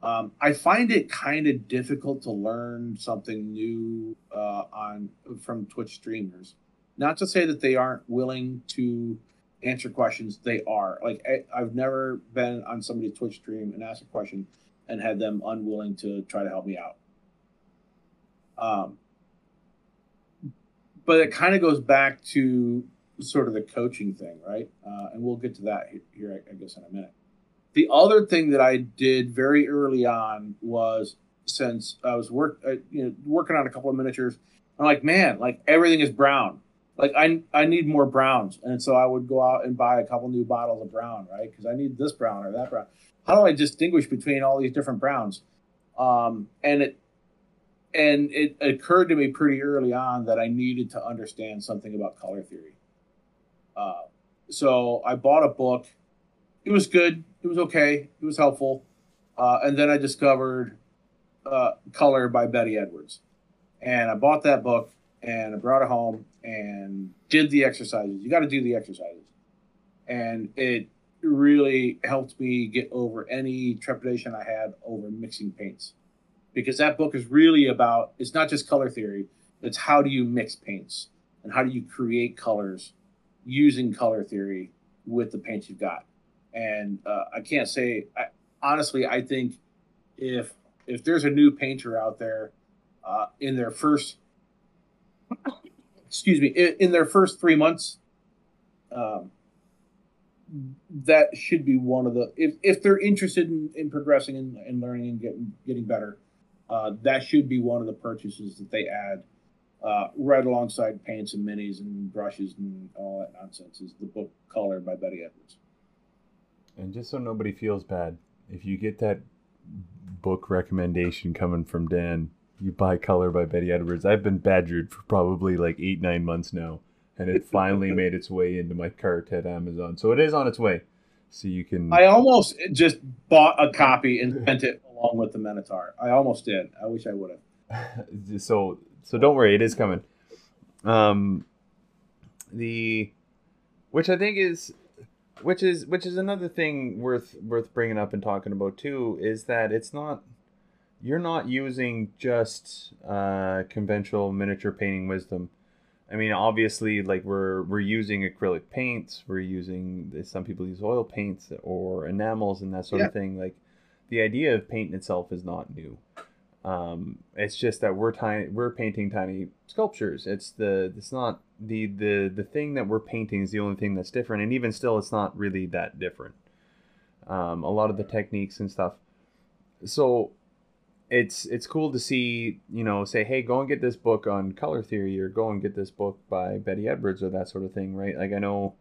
Um, I find it kind of difficult to learn something new uh, on from Twitch streamers. Not to say that they aren't willing to answer questions. They are. Like I, I've never been on somebody's Twitch stream and asked a question and had them unwilling to try to help me out. Um, but it kind of goes back to sort of the coaching thing, right? Uh, and we'll get to that here, here, I guess, in a minute. The other thing that I did very early on was, since I was work, uh, you know, working on a couple of miniatures, I'm like, man, like everything is brown. Like I, I need more browns. And so I would go out and buy a couple new bottles of brown, right? Because I need this brown or that brown. How do I distinguish between all these different browns? Um, and it, and it occurred to me pretty early on that I needed to understand something about color theory. Uh, so I bought a book. It was good. It was okay. It was helpful. Uh, and then I discovered uh, Color by Betty Edwards. And I bought that book and I brought it home and did the exercises. You got to do the exercises. And it really helped me get over any trepidation I had over mixing paints. Because that book is really about, it's not just color theory. It's how do you mix paints and how do you create colors using color theory with the paints you've got. And uh, I can't say, I, honestly, I think if if there's a new painter out there uh, in their first, excuse me, in, in their first three months, um, that should be one of the, if, if they're interested in, in progressing and, and learning and getting, getting better, uh, that should be one of the purchases that they add. Uh, right alongside paints and minis and brushes and all that nonsense is the book Color by Betty Edwards. And just so nobody feels bad, if you get that book recommendation coming from Dan, you buy Color by Betty Edwards. I've been badgered for probably like eight, nine months now, and it finally made its way into my cart at Amazon. So it is on its way. So you can... I almost just bought a copy and sent it along with the Minotaur. I almost did. I wish I would have. so... So don't worry, it is coming. Um, the which I think is which is which is another thing worth worth bringing up and talking about too, is that it's not you're not using just uh, conventional miniature painting wisdom. I mean, obviously, like we're we're using acrylic paints, we're using some people use oil paints or enamels and that sort yeah. of thing. Like the idea of paint itself is not new. Um, it's just that we're tiny, we're painting tiny sculptures. It's the it's not the the the thing that we're painting is the only thing that's different, and even still, it's not really that different. Um, a lot of the techniques and stuff. So. It's it's cool to see, you know, say, hey, go and get this book on color theory, or go and get this book by Betty Edwards, or that sort of thing, right? Like, I know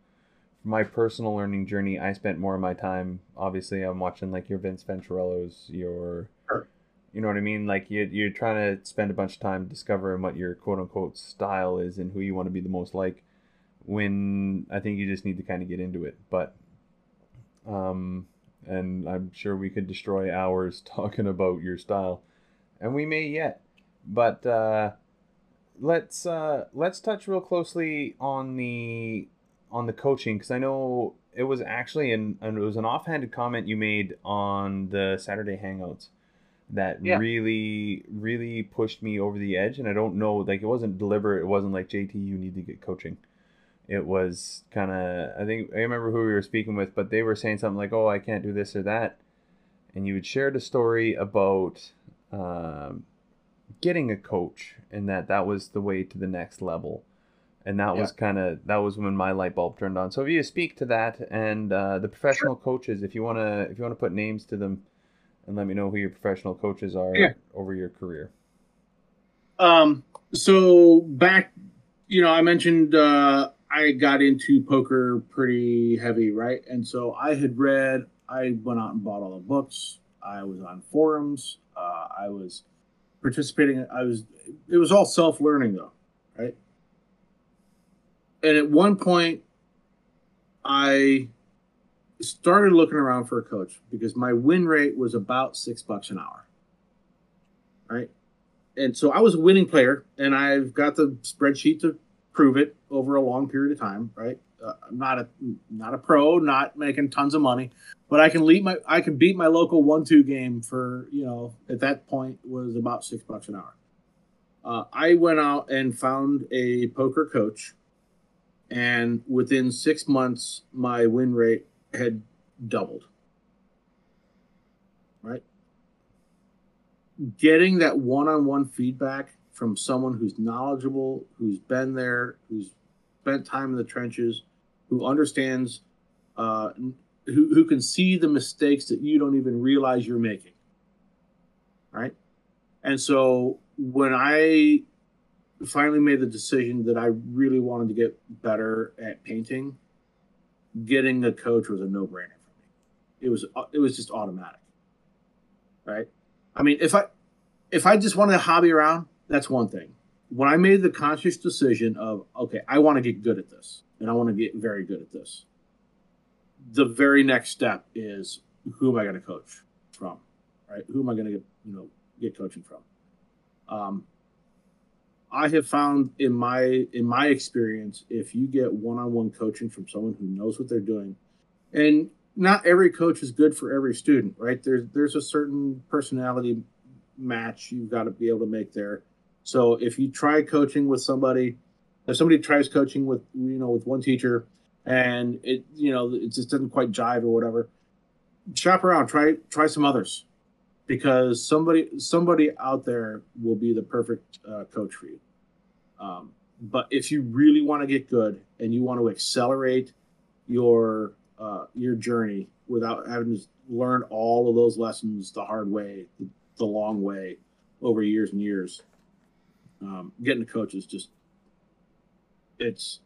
my personal learning journey, I spent more of my time, obviously, I'm watching, like, your Vince Venturello's, your, sure. you know what I mean? Like, you, you're trying to spend a bunch of time discovering what your quote-unquote style is and who you want to be the most like, when I think you just need to kind of get into it. But, um... and I'm sure we could destroy hours talking about your style, and we may yet. But uh, let's uh, let's touch real closely on the on the coaching, because I know it was actually an it was an offhanded comment you made on the Saturday Hangouts that yeah. really really pushed me over the edge. And I don't know, like it wasn't deliberate. It wasn't like, J T, you need to get coaching. It was kind of, I think, I remember who we were speaking with, but they were saying something like, oh, I can't do this or that. And you had shared a story about um, getting a coach, and that that was the way to the next level. And that yeah. was kind of, that was when my light bulb turned on. So if you speak to that, and uh, the professional sure. coaches, if you want to, if you want to put names to them and let me know who your professional coaches are yeah. over your career. Um. So back, you know, I mentioned, uh, I got into poker pretty heavy, right? And so I had read, I went out and bought all the books. I was on forums. Uh, I was participating. I was, it was all self-learning though, right? And at one point I started looking around for a coach because my win rate was about six bucks an hour, right? And so I was a winning player, and I've got the spreadsheet to prove it over a long period of time, right? Uh, I'm not a not a pro, not making tons of money, but I can lead my I can beat my local one two game for, you know, at that point was about six bucks an hour. Uh, I went out and found a poker coach, and within six months my win rate had doubled. Right? Getting that one-on-one feedback from someone who's knowledgeable, who's been there, who's spent time in the trenches, who understands, uh, who, who can see the mistakes that you don't even realize you're making, right? And so when I finally made the decision that I really wanted to get better at painting, getting a coach was a no-brainer for me. It was, it was just automatic, right? I mean, if I, if I just wanted to hobby around, that's one thing. When I made the conscious decision of, okay, I want to get good at this, and I want to get very good at this, the very next step is, who am I going to coach from, right? Who am I going to get, you know, get coaching from? Um, I have found in my in my experience, if you get one-on-one coaching from someone who knows what they're doing, and not every coach is good for every student, right? There's there's a certain personality match you've got to be able to make there. So if you try coaching with somebody, if somebody tries coaching with, you know, with one teacher and it, you know, it just doesn't quite jive or whatever, shop around, try, try some others, because somebody, somebody out there will be the perfect uh, coach for you. Um, but if you really want to get good and you want to accelerate your, uh, your journey without having to learn all of those lessons the hard way, the, the long way over years and years, Um, getting a coach is just, it's,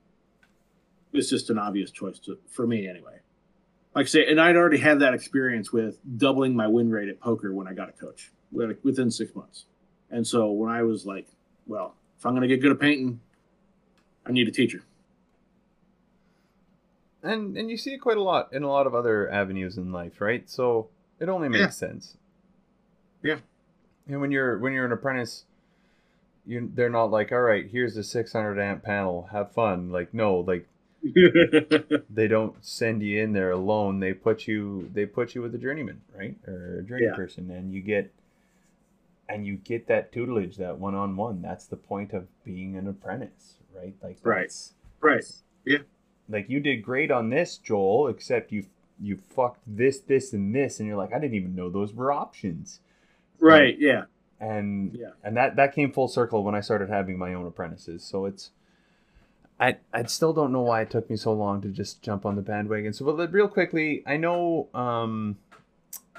it's just an obvious choice to, for me anyway. Like I say, and I'd already had that experience with doubling my win rate at poker when I got a coach within six months. And so when I was like, well, if I'm going to get good at painting, I need a teacher. And, and you see it quite a lot in a lot of other avenues in life, right? So it only makes yeah. sense. Yeah. And when you're, when you're an apprentice, you they're not like, all right, here's a six hundred amp panel, have fun. Like, no, like they don't send you in there alone. They put you they put you with a journeyman, right? Or a journey yeah. person, and you get and you get that tutelage, that one on one. That's the point of being an apprentice, right? Like right. Right. Yeah. Like, you did great on this, Joel, except you you fucked this, this, and this, and you're like, I didn't even know those were options. Right, and, yeah. And yeah. and that, that came full circle when I started having my own apprentices. So it's I I still don't know why it took me so long to just jump on the bandwagon. So but real quickly, I know um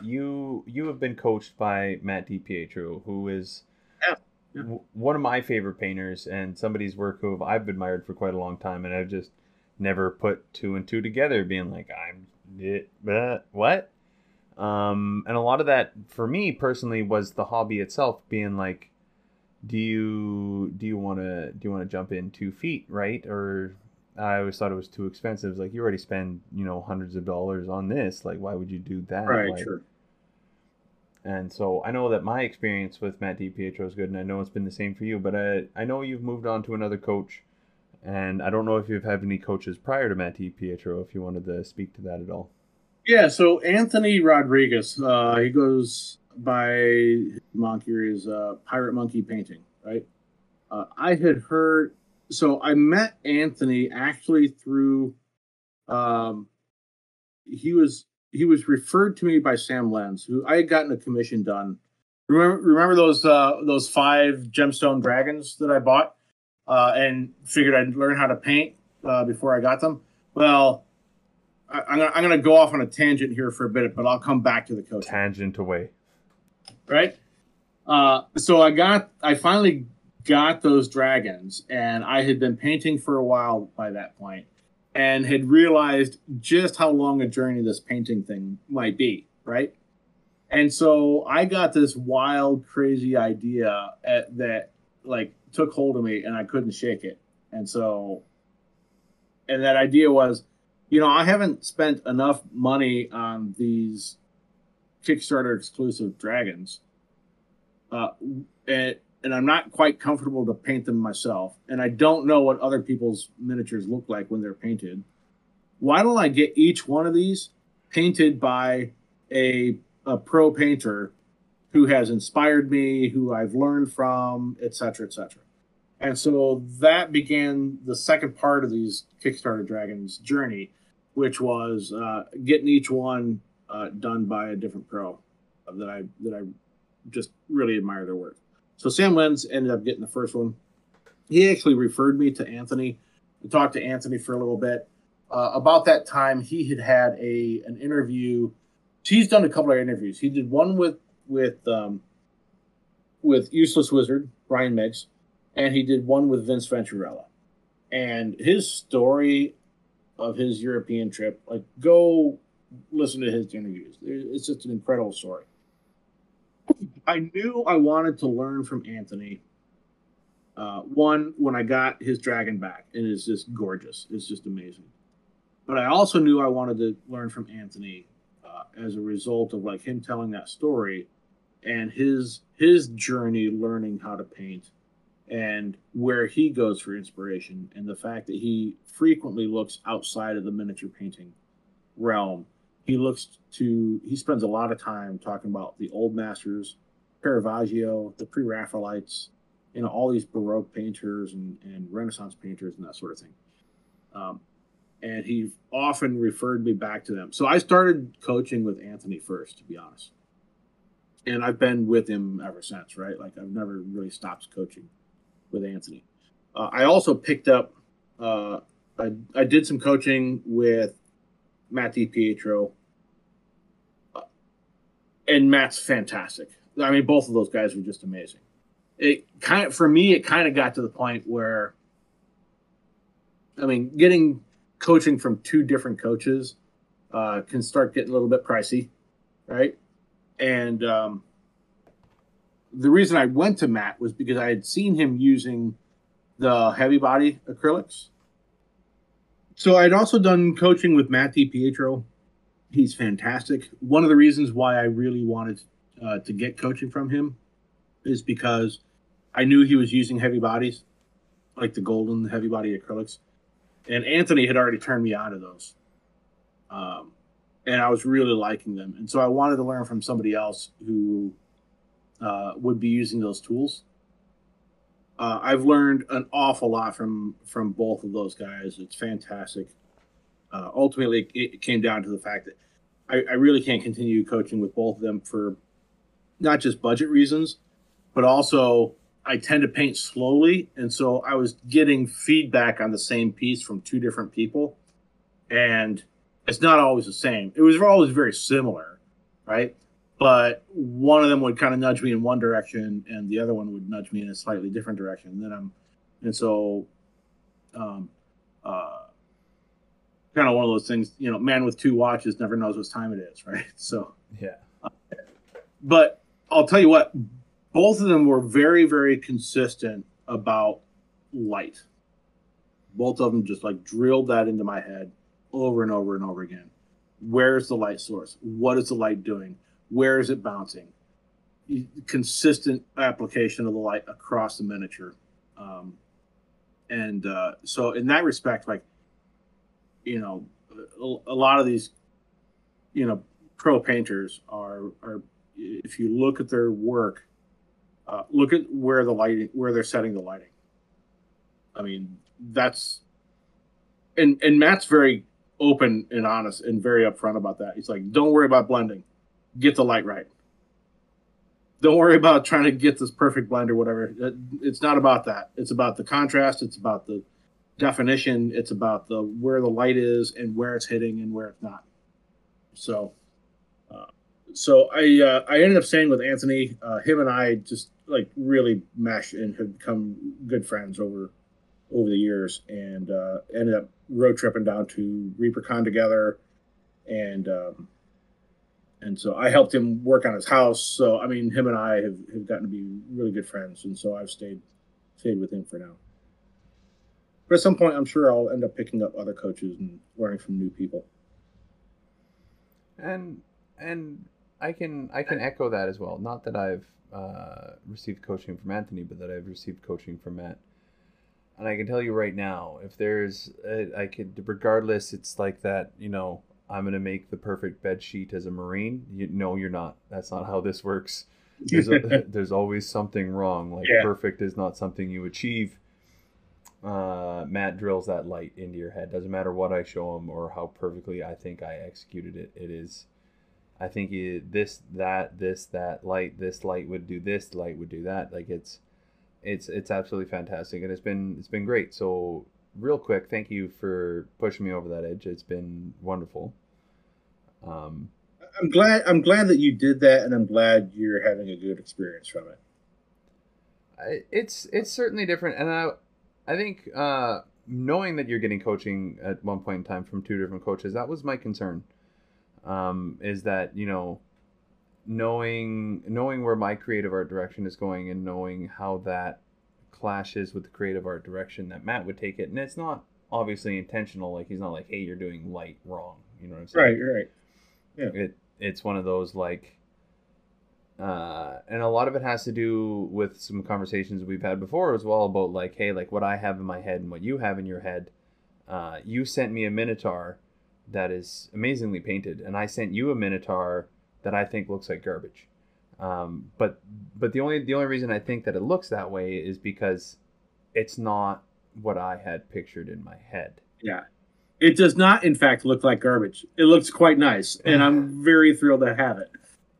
you you have been coached by Matt DiPietro, who is yeah. Yeah. W- one of my favorite painters and somebody's work who I've admired for quite a long time, and I've just never put two and two together, being like, I'm it, bleh, what? Um, and a lot of that for me personally was the hobby itself, being like, do you do you want to do you want to jump in two feet, right? Or I always thought it was too expensive. It's like, you already spend, you know, hundreds of dollars on this. Like, why would you do that? Right, like, sure. And so I know that my experience with Matt DiPietro is good, and I know it's been the same for you. But I I know you've moved on to another coach, and I don't know if you've had any coaches prior to Matt DiPietro, if you wanted to speak to that at all. Yeah, so Anthony Rodriguez, uh, he goes by Monkey's uh, Pirate Monkey painting, right? Uh, I had heard, so I met Anthony actually through, um, he was he was referred to me by Sam Lenz, who I had gotten a commission done. Remember, remember those uh, those five Gemstone Dragons that I bought uh, and figured I'd learn how to paint uh, before I got them? Well, I'm gonna, I'm gonna go off on a tangent here for a bit, but I'll come back to the coaching. Tangent away, right? Uh, so I got, I finally got those dragons, and I had been painting for a while by that point, and had realized just how long a journey this painting thing might be, right? And so I got this wild, crazy idea at, that like took hold of me, and I couldn't shake it. And so, and that idea was, you know, I haven't spent enough money on these Kickstarter exclusive dragons, uh, and, and I'm not quite comfortable to paint them myself. And I don't know what other people's miniatures look like when they're painted. Why don't I get each one of these painted by a, a pro painter who has inspired me, who I've learned from, et cetera, et cetera. And so that began the second part of these Kickstarter Dragons journey, which was uh, getting each one uh, done by a different pro that I that I just really admire their work. So Sam Lenz ended up getting the first one. He actually referred me to Anthony. I talked to Anthony for a little bit. Uh, about that time, he had had a an interview. He's done a couple of interviews. He did one with with um, with Useless Wizard, Ryan Meggs. And he did one with Vince Venturella. And his story of his European trip, like, go listen to his interviews. It's just an incredible story. I knew I wanted to learn from Anthony. Uh, one, when I got his dragon back, and it's just gorgeous. It's just amazing. But I also knew I wanted to learn from Anthony uh, as a result of, like, him telling that story and his his journey learning how to paint, and where he goes for inspiration, and the fact that he frequently looks outside of the miniature painting realm. He looks to, he spends a lot of time talking about the old masters, Caravaggio, the Pre-Raphaelites, you know, all these Baroque painters and, and Renaissance painters and that sort of thing. Um, and he often referred me back to them. So I started coaching with Anthony first, to be honest. And I've been with him ever since, right? Like, I've never really stopped coaching with Anthony. Uh, I also picked up, uh, I, I did some coaching with Matt DiPietro, uh, and Matt's fantastic. I mean, both of those guys were just amazing. It kind of, for me, it kind of got to the point where, I mean, getting coaching from two different coaches uh, can start getting a little bit pricey, right? And um, the reason I went to Matt was because I had seen him using the heavy body acrylics. So I'd also done coaching with Matt DiPietro. He's fantastic. One of the reasons why I really wanted uh, to get coaching from him is because I knew he was using heavy bodies, like the golden heavy body acrylics. And Anthony had already turned me out of those. Um, and I was really liking them. And so I wanted to learn from somebody else who uh, would be using those tools. Uh, I've learned an awful lot from, from both of those guys. It's fantastic. Uh, ultimately, it came down to the fact that I, I really can't continue coaching with both of them for not just budget reasons, but also I tend to paint slowly. And so I was getting feedback on the same piece from two different people. And it's not always the same. It was always very similar, right? But one of them would kind of nudge me in one direction and the other one would nudge me in a slightly different direction. And then I'm, and so, um, uh, kind of one of those things, you know, man with two watches never knows what time it is. Right. So, yeah, uh, but I'll tell you what, both of them were very, very consistent about light. Both of them just like drilled that into my head over and over and over again. Where's the light source? What is the light doing? Where is it bouncing? Consistent application of the light across the miniature. Um, and uh, so in that respect, like, you know, a, a lot of these, you know, pro painters are, are if you look at their work, uh, look at where the lighting, where they're setting the lighting. I mean, that's, and, and Matt's very open and honest and very upfront about that. He's like, don't worry about blending. Get the light right. Don't worry about trying to get this perfect blend or whatever. It's not about that. It's about the contrast. It's about the definition. It's about the where the light is and where it's hitting and where it's not. So, uh, so I uh, I ended up staying with Anthony. Uh, him and I just like really mesh and have become good friends over over the years. And uh, ended up road tripping down to ReaperCon together, and. Um, And so I helped him work on his house. So, I mean, him and I have, have gotten to be really good friends. And so I've stayed stayed with him for now. But at some point, I'm sure I'll end up picking up other coaches and learning from new people. And and I can I can echo that as well. Not that I've uh, received coaching from Anthony, but that I've received coaching from Matt. And I can tell you right now, if there's, a, I could, regardless, it's like that, you know, I'm going to make the perfect bed sheet as a Marine. You, no, you're not. That's not how this works. There's, a, there's always something wrong. Like yeah. Perfect is not something you achieve. Uh, Matt drills that light into your head. Doesn't matter what I show him or how perfectly I think I executed it. It is, I think it, this, that, this, that light, this light would do this, light would do that. Like it's, it's, it's absolutely fantastic. And it's been, it's been great. So, real quick, thank you for pushing me over that edge. It's been wonderful. Um, I'm glad. I'm glad that you did that, and I'm glad you're having a good experience from it. I, it's it's certainly different, and I I think uh, knowing that you're getting coaching at one point in time from two different coaches, that was my concern. Um, is that you know, knowing knowing where my creative art direction is going, and knowing how that clashes with the creative art direction that Matt would take it, and it's not obviously intentional. Like he's not like, hey, you're doing light wrong. You know what I'm saying? Right, right. Yeah. It it's one of those like, uh, and a lot of it has to do with some conversations we've had before as well about like, hey, like what I have in my head and what you have in your head. Uh, you sent me a Minotaur that is amazingly painted, and I sent you a Minotaur that I think looks like garbage. Um, but, but the only, the only reason I think that it looks that way is because it's not what I had pictured in my head. Yeah. It does not, in fact, look like garbage. It looks quite nice, and I'm very thrilled to have it.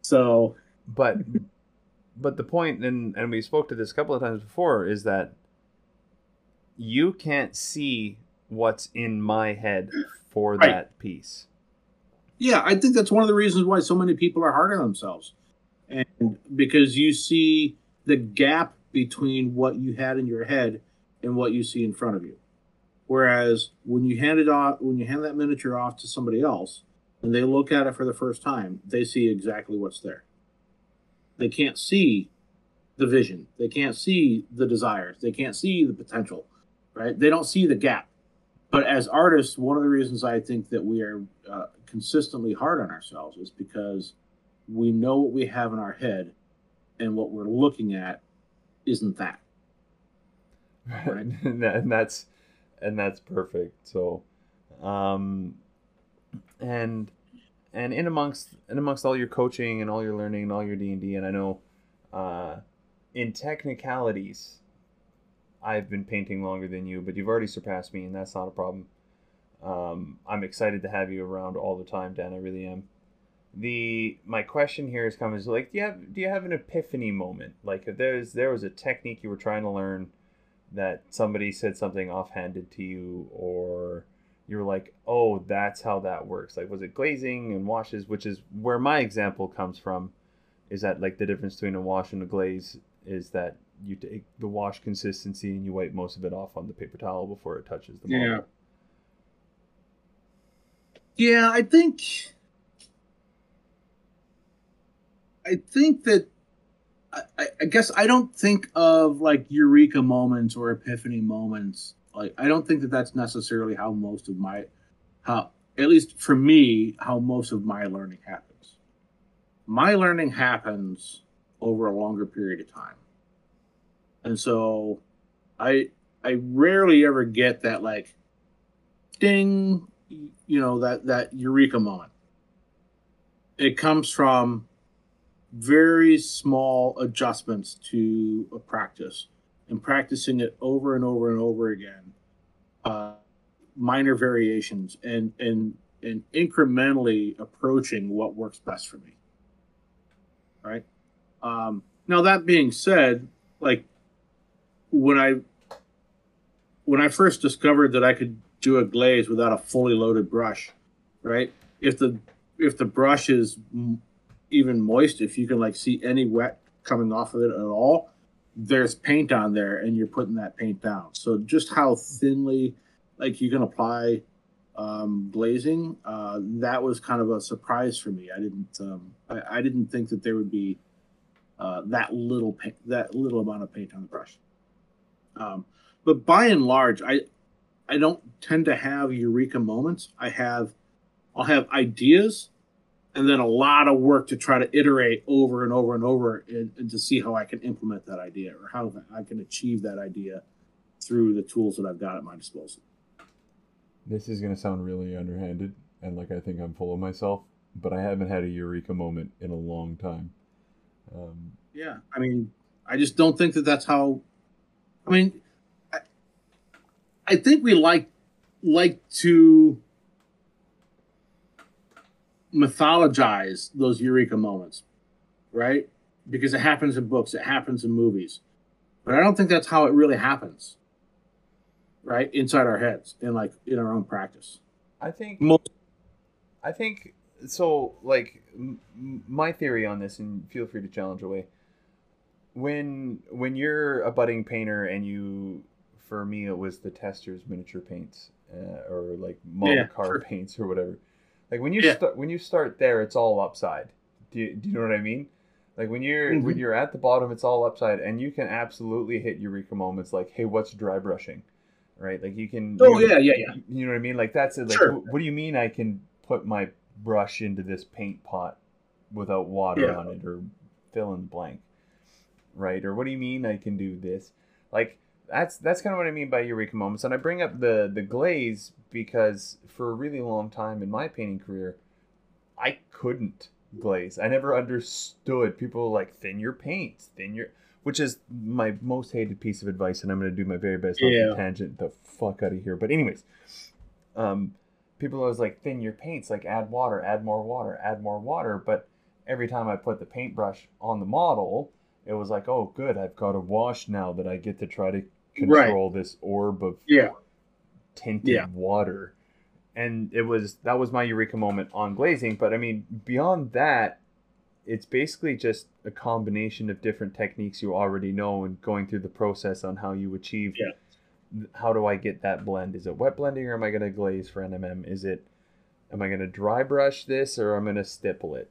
So, but, but the point, and, and we spoke to this a couple of times before, is that you can't see what's in my head for right. that piece. Yeah. I think that's one of the reasons why so many people are hard on themselves. And because you see the gap between what you had in your head and what you see in front of you. Whereas when you hand it off, when you hand that miniature off to somebody else and they look at it for the first time, they see exactly what's there. They can't see the vision. They can't see the desires. They can't see the potential, right? They don't see the gap. But as artists, one of the reasons I think that we are uh, consistently hard on ourselves is because we know what we have in our head, and what we're looking at isn't that. Right. and, that, and that's and that's perfect. So, um, and and in amongst in amongst all your coaching and all your learning and all your D and D, and I know, uh, in technicalities, I've been painting longer than you, but you've already surpassed me, and that's not a problem. Um, I'm excited to have you around all the time, Dan. I really am. The my question here is coming is like, do you have do you have an epiphany moment? Like, if there's there was a technique you were trying to learn that somebody said something offhanded to you, or you were like, oh, that's how that works. Like, was it glazing and washes, which is where my example comes from, is that like the difference between a wash and a glaze is that you take the wash consistency and you wipe most of it off on the paper towel before it touches the model. Yeah. Yeah, I think I think that I, I guess I don't think of like eureka moments or epiphany moments. Like, I don't think that that's necessarily how most of my, how at least for me, how most of my learning happens. My learning happens over a longer period of time, and so I I rarely ever get that like ding, you know, that that eureka moment. It comes from very small adjustments to a practice and practicing it over and over and over again, uh, minor variations and and and incrementally approaching what works best for me. Right. Um, now that being said, like when I when I first discovered that I could do a glaze without a fully loaded brush, right? If the if the brush is even moist, if you can like see any wet coming off of it at all, there's paint on there and you're putting that paint down. So just how thinly like you can apply um glazing, uh that was kind of a surprise for me. I didn't um I, I didn't think that there would be uh that little paint, that little amount of paint on the brush. Um but by and large, I I don't tend to have eureka moments. I have I'll have ideas and then a lot of work to try to iterate over and over and over and, and to see how I can implement that idea or how I can achieve that idea through the tools that I've got at my disposal. This is going to sound really underhanded and like I think I'm full of myself, but I haven't had a eureka moment in a long time. Um, yeah, I mean, I just don't think that that's how... I mean, I, I think we like like to... mythologize those eureka moments, right? Because it happens in books, it happens in movies, but I don't think that's how it really happens, right? Inside our heads and like in our own practice. I think Most- I think so like m- my theory on this, and feel free to challenge away, when when you're a budding painter and you, for me it was the testers miniature paints, uh, or like model yeah, car sure. paints or whatever. Like when you yeah. start when you start there, it's all upside. Do you, do you know what I mean? Like when you're mm-hmm. when you're at the bottom, it's all upside, and you can absolutely hit eureka moments. Like, hey, what's dry brushing, right? Like you can. Oh you know, yeah, yeah, yeah. You know what I mean? Like that's it. Like sure. what, what do you mean I can put my brush into this paint pot without water yeah. on it, or fill in the blank, right? Or what do you mean I can do this? Like that's that's kind of what I mean by eureka moments. And I bring up the the glaze. Because for a really long time in my painting career, I couldn't glaze. I never understood. People were like, thin your paints, thin your... Which is my most hated piece of advice, and I'm going to do my very best not yeah. to tangent the fuck out of here. But anyways, um, people always like, thin your paints, like add water, add more water, add more water. But every time I put the paintbrush on the model, it was like, oh, good, I've got a wash now that I get to try to control right. this orb of... yeah. tinted yeah. water. And it was that was my eureka moment on glazing. But I mean, beyond that, it's basically just a combination of different techniques you already know and going through the process on how you achieve yeah. how do I get that blend. Is it wet blending, or am I going to glaze for N M M? Is it am I going to dry brush this, or I'm going to stipple it?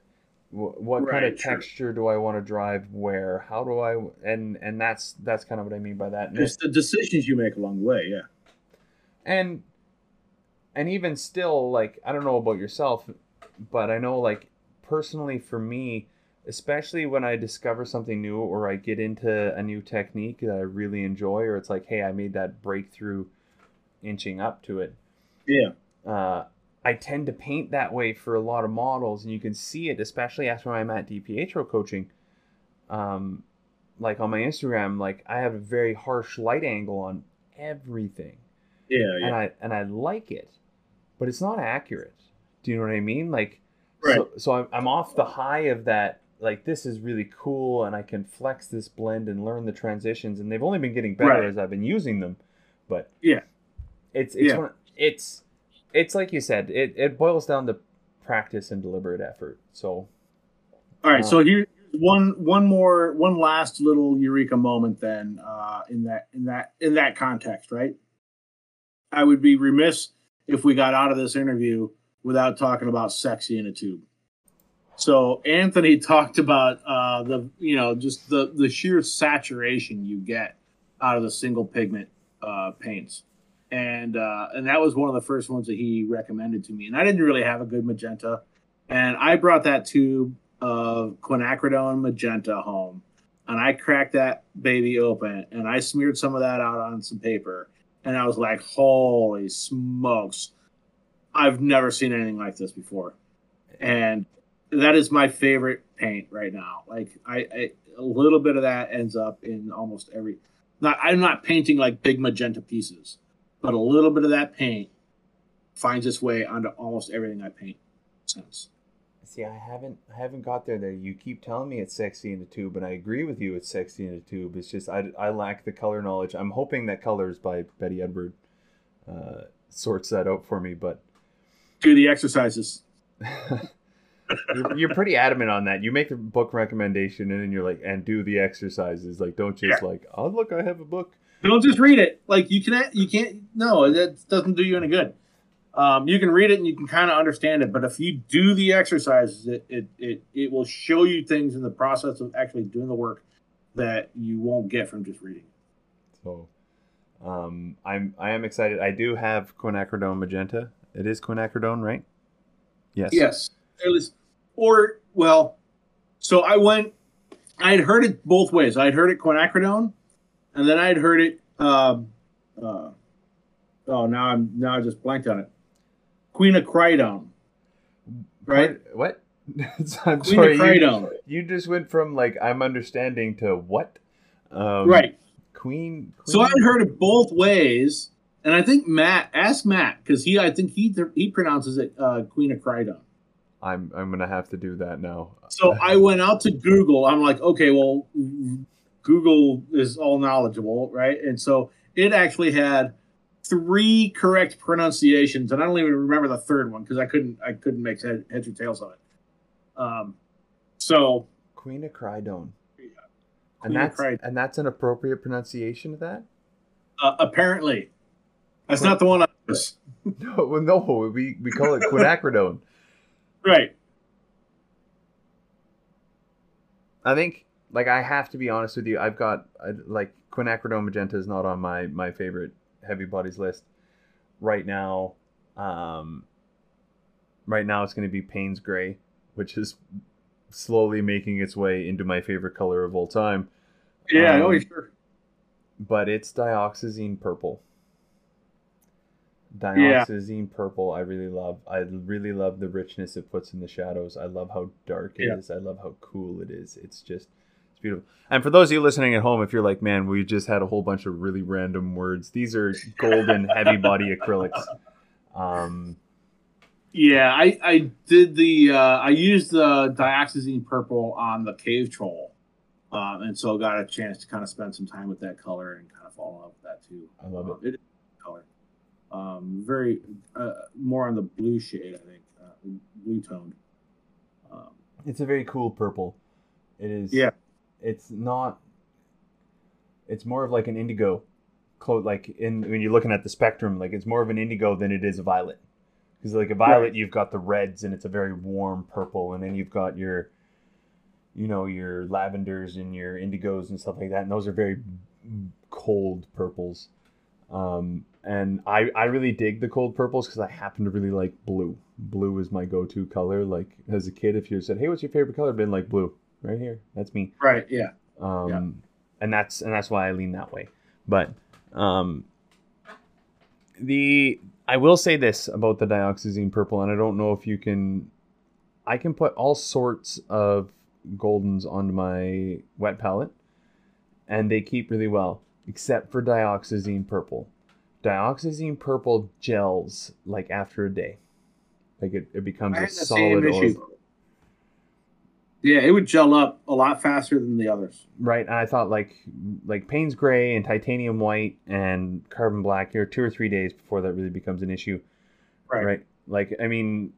What right, kind of sure. texture do I want to drive where? How do I and and that's that's kind of what I mean by that. It's the decisions you make along the way. yeah And and even still, like, I don't know about yourself, but I know, like, personally for me, especially when I discover something new or I get into a new technique that I really enjoy, or it's like, hey, I made that breakthrough inching up to it. Yeah. Uh, I tend to paint that way for a lot of models, and you can see it, especially after I'm at DiPietro coaching. Um, like on my Instagram, like I have a very harsh light angle on everything. Yeah, yeah. And I, and I like it, but it's not accurate. Do you know what I mean? Like, right. So, so I'm, I'm off the high of that. Like, this is really cool, and I can flex this blend and learn the transitions, and they've only been getting better right. as I've been using them. But yeah, it's, it's, yeah. One, it's, it's like you said, it, it boils down to practice and deliberate effort. So, all right. Um, so here's one, one more, one last little eureka moment then, uh, in that, in that, in that context, right? I would be remiss if we got out of this interview without talking about sexy in a tube. So Anthony talked about uh, the, you know, just the, the sheer saturation you get out of the single pigment uh, paints. And uh, and that was one of the first ones that he recommended to me. And I didn't really have a good magenta. And I brought that tube of quinacridone magenta home. And I cracked that baby open. And I smeared some of that out on some paper. And I was like, holy smokes. I've never seen anything like this before. And that is my favorite paint right now. Like, I, I a little bit of that ends up in almost every... Not, I'm not painting, like, big magenta pieces. But a little bit of that paint finds its way onto almost everything I paint since. See, I haven't I haven't got there there. You keep telling me it's sexy in a tube, and I agree with you, it's sexy in a tube. It's just I, I lack the color knowledge. I'm hoping that Colors by Betty Edwards uh, sorts that out for me, but... Do the exercises. you're, you're pretty adamant on that. You make the book recommendation, and then you're like, and do the exercises. Like, don't just yeah. like, oh, look, I have a book. Don't just read it. Like, you can't, you can't, no, that doesn't do you any good. Um, you can read it and you can kind of understand it. But if you do the exercises, it, it, it, it will show you things in the process of actually doing the work that you won't get from just reading. So um, I'm, I am excited. I do have quinacridone magenta. It is quinacridone, right? Yes. Yes. It was, or, well, so I went, I had heard it both ways. I had heard it quinacridone. And then I had heard it. Um, uh, oh, now I'm now I just blanked on it. Quinacridone, right? What? I'm sorry, quinacridone. You, you just went from like I'm understanding to what? Um, right. Queen, queen. So I had heard it both ways, and I think Matt ask Matt because he I think he he pronounces it uh, quinacridone. I'm I'm gonna have to do that now. So I went out to Google. I'm like, okay, well. Google is all knowledgeable, right? And so it actually had three correct pronunciations, and I don't even remember the third one because I couldn't, I couldn't make head, heads or tails of it. Um, so quinacridone, yeah. and that's and that's an appropriate pronunciation of that. Uh, apparently, that's Quin- not the one I was. No, no, we we call it quinacridone, right? I think. Like, I have to be honest with you. I've got, I, like, quinacridone magenta is not on my, my favorite heavy bodies list right now. Um, right now, it's going to be Payne's Gray, which is slowly making its way into my favorite color of all time. Yeah, um, oh, sure. But it's dioxazine purple. Dioxazine yeah. purple, I really love. I really love the richness it puts in the shadows. I love how dark it yeah. is. I love how cool it is. It's just... Beautiful. And for those of you listening at home, if you're like, man, we just had a whole bunch of really random words. These are golden heavy body acrylics. Um, yeah, I, I did the uh, I used the dioxazine purple on the cave troll. Um, and so got a chance to kind of spend some time with that color and kind of fall in love with that too. I love um, it. It is a color. Um, very uh, more on the blue shade, I think, uh, blue toned. Um, it's a very cool purple. It is. Yeah. It's not, it's more of like an indigo, like in when you're looking at the spectrum, like it's more of an indigo than it is a violet. Because like a violet, right. You've got the reds and it's a very warm purple. And then you've got your, you know, your lavenders and your indigos and stuff like that. And those are very cold purples. Um, and I, I really dig the cold purples because I happen to really like blue. Blue is my go-to color. Like as a kid, if you said, hey, what's your favorite color? I've been like blue. right here. That's me. Right. Yeah. Um, yeah. And that's and that's why I lean that way. But um, the I will say this about the dioxazine purple, and I don't know if you can. I can put all sorts of goldens onto my wet palette, and they keep really well, except for dioxazine purple. Dioxazine purple gels like after a day, like it, it becomes a solid oil. Yeah, it would gel up a lot faster than the others. Right, and I thought like like Payne's Gray and Titanium White and Carbon Black here, two or three days before that really becomes an issue. Right. Right. Like, I mean,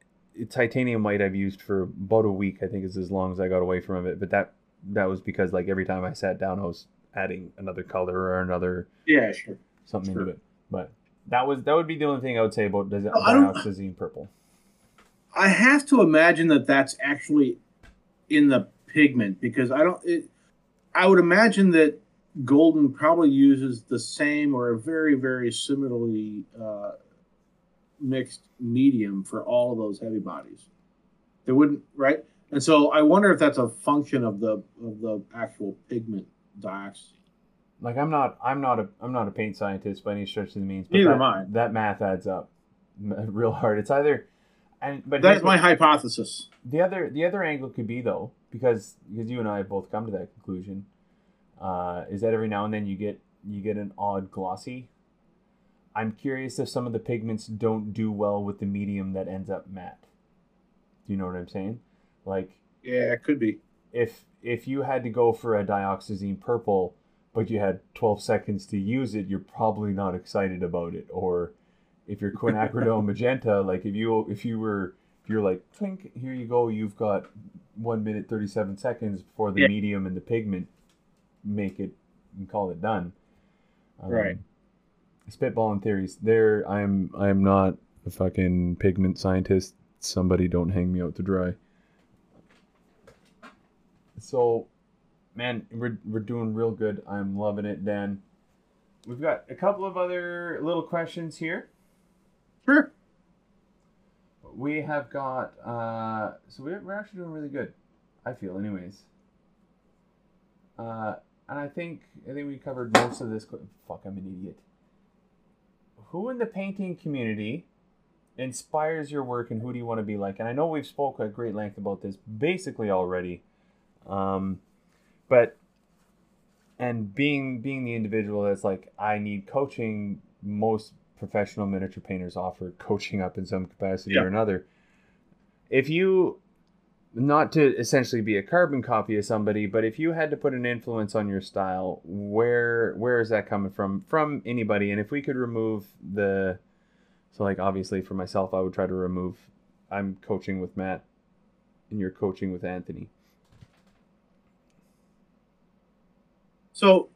Titanium White I've used for about a week, I think is as long as I got away from it. But that that was because like every time I sat down, I was adding another color or another yeah, sure. something sure. into it. But that was that would be the only thing I would say about does it dioxazine purple. I have to imagine that that's actually in the pigment, because I don't. It, I would imagine that golden probably uses the same or a very, very similarly uh, mixed medium for all of those heavy bodies. They wouldn't, right? And so I wonder if that's a function of the of the actual pigment dioxazine. Like I'm not, I'm not a, I'm not a paint scientist by any stretch of the means. But neither that, am I. That math adds up real hard. It's either. And, but that's my hypothesis. The other the other angle could be though, because because you and I have both come to that conclusion, uh, is that every now and then you get you get an odd glossy. I'm curious if some of the pigments don't do well with the medium that ends up matte. Do you know what I'm saying? Like yeah, it could be. If if you had to go for a dioxazine purple, but you had twelve seconds to use it, you're probably not excited about it, or if you're quinacridone magenta, like if you if you were if you're like twink, here you go, you've got one minute thirty seven seconds before the yeah. medium and the pigment make it and call it done. Um, right. Spitballing theories. There, I'm I'm not a fucking pigment scientist. Somebody don't hang me out to dry. So, man, we're we're doing real good. I'm loving it, Dan. We've got a couple of other little questions here. Sure. We have got, uh, so we're, we're actually doing really good, I feel, anyways. Uh, and I think I think we covered most of this. Fuck, I'm an idiot. Who in the painting community inspires your work, and who do you want to be like? And I know we've spoken at great length about this basically already, um, but and being being the individual that's like, I need coaching, most professional miniature painters offer coaching up in some capacity yeah. or another. If you, not to essentially be a carbon copy of somebody, but if you had to put an influence on your style, where where is that coming from? From anybody. And if we could remove the, so like obviously for myself, I would try to remove, I'm coaching with Matt and you're coaching with Anthony. So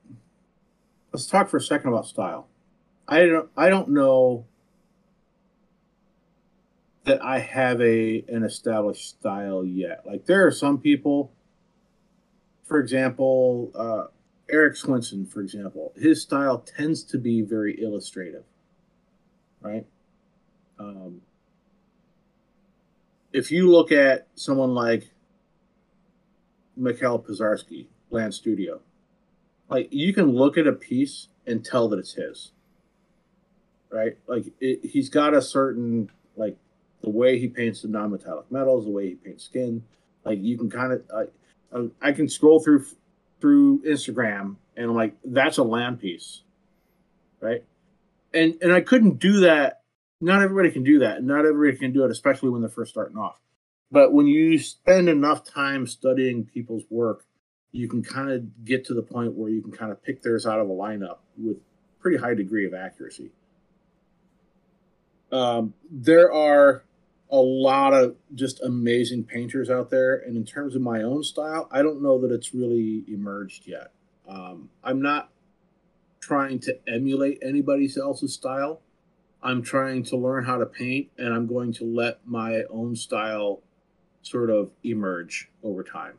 let's talk for a second about style. I don't I don't know that I have a an established style yet. Like there are some people, for example, uh, Eric Swinson, for example, his style tends to be very illustrative, right? Um, if you look at someone like Mikhail Pizarski, Land Studio, like you can look at a piece and tell that it's his. Right, like it, he's got a certain, like the way he paints the non-metallic metals, the way he paints skin. Like you can kind of, uh, I can scroll through through Instagram and I'm like, that's a land piece, right? And and I couldn't do that. Not everybody can do that. Not everybody can do it, especially when they're first starting off. But when you spend enough time studying people's work, you can kind of get to the point where you can kind of pick theirs out of a lineup with pretty high degree of accuracy. Um, there are a lot of just amazing painters out there. And in terms of my own style, I don't know that it's really emerged yet. Um, I'm not trying to emulate anybody else's style. I'm trying to learn how to paint, and I'm going to let my own style sort of emerge over time.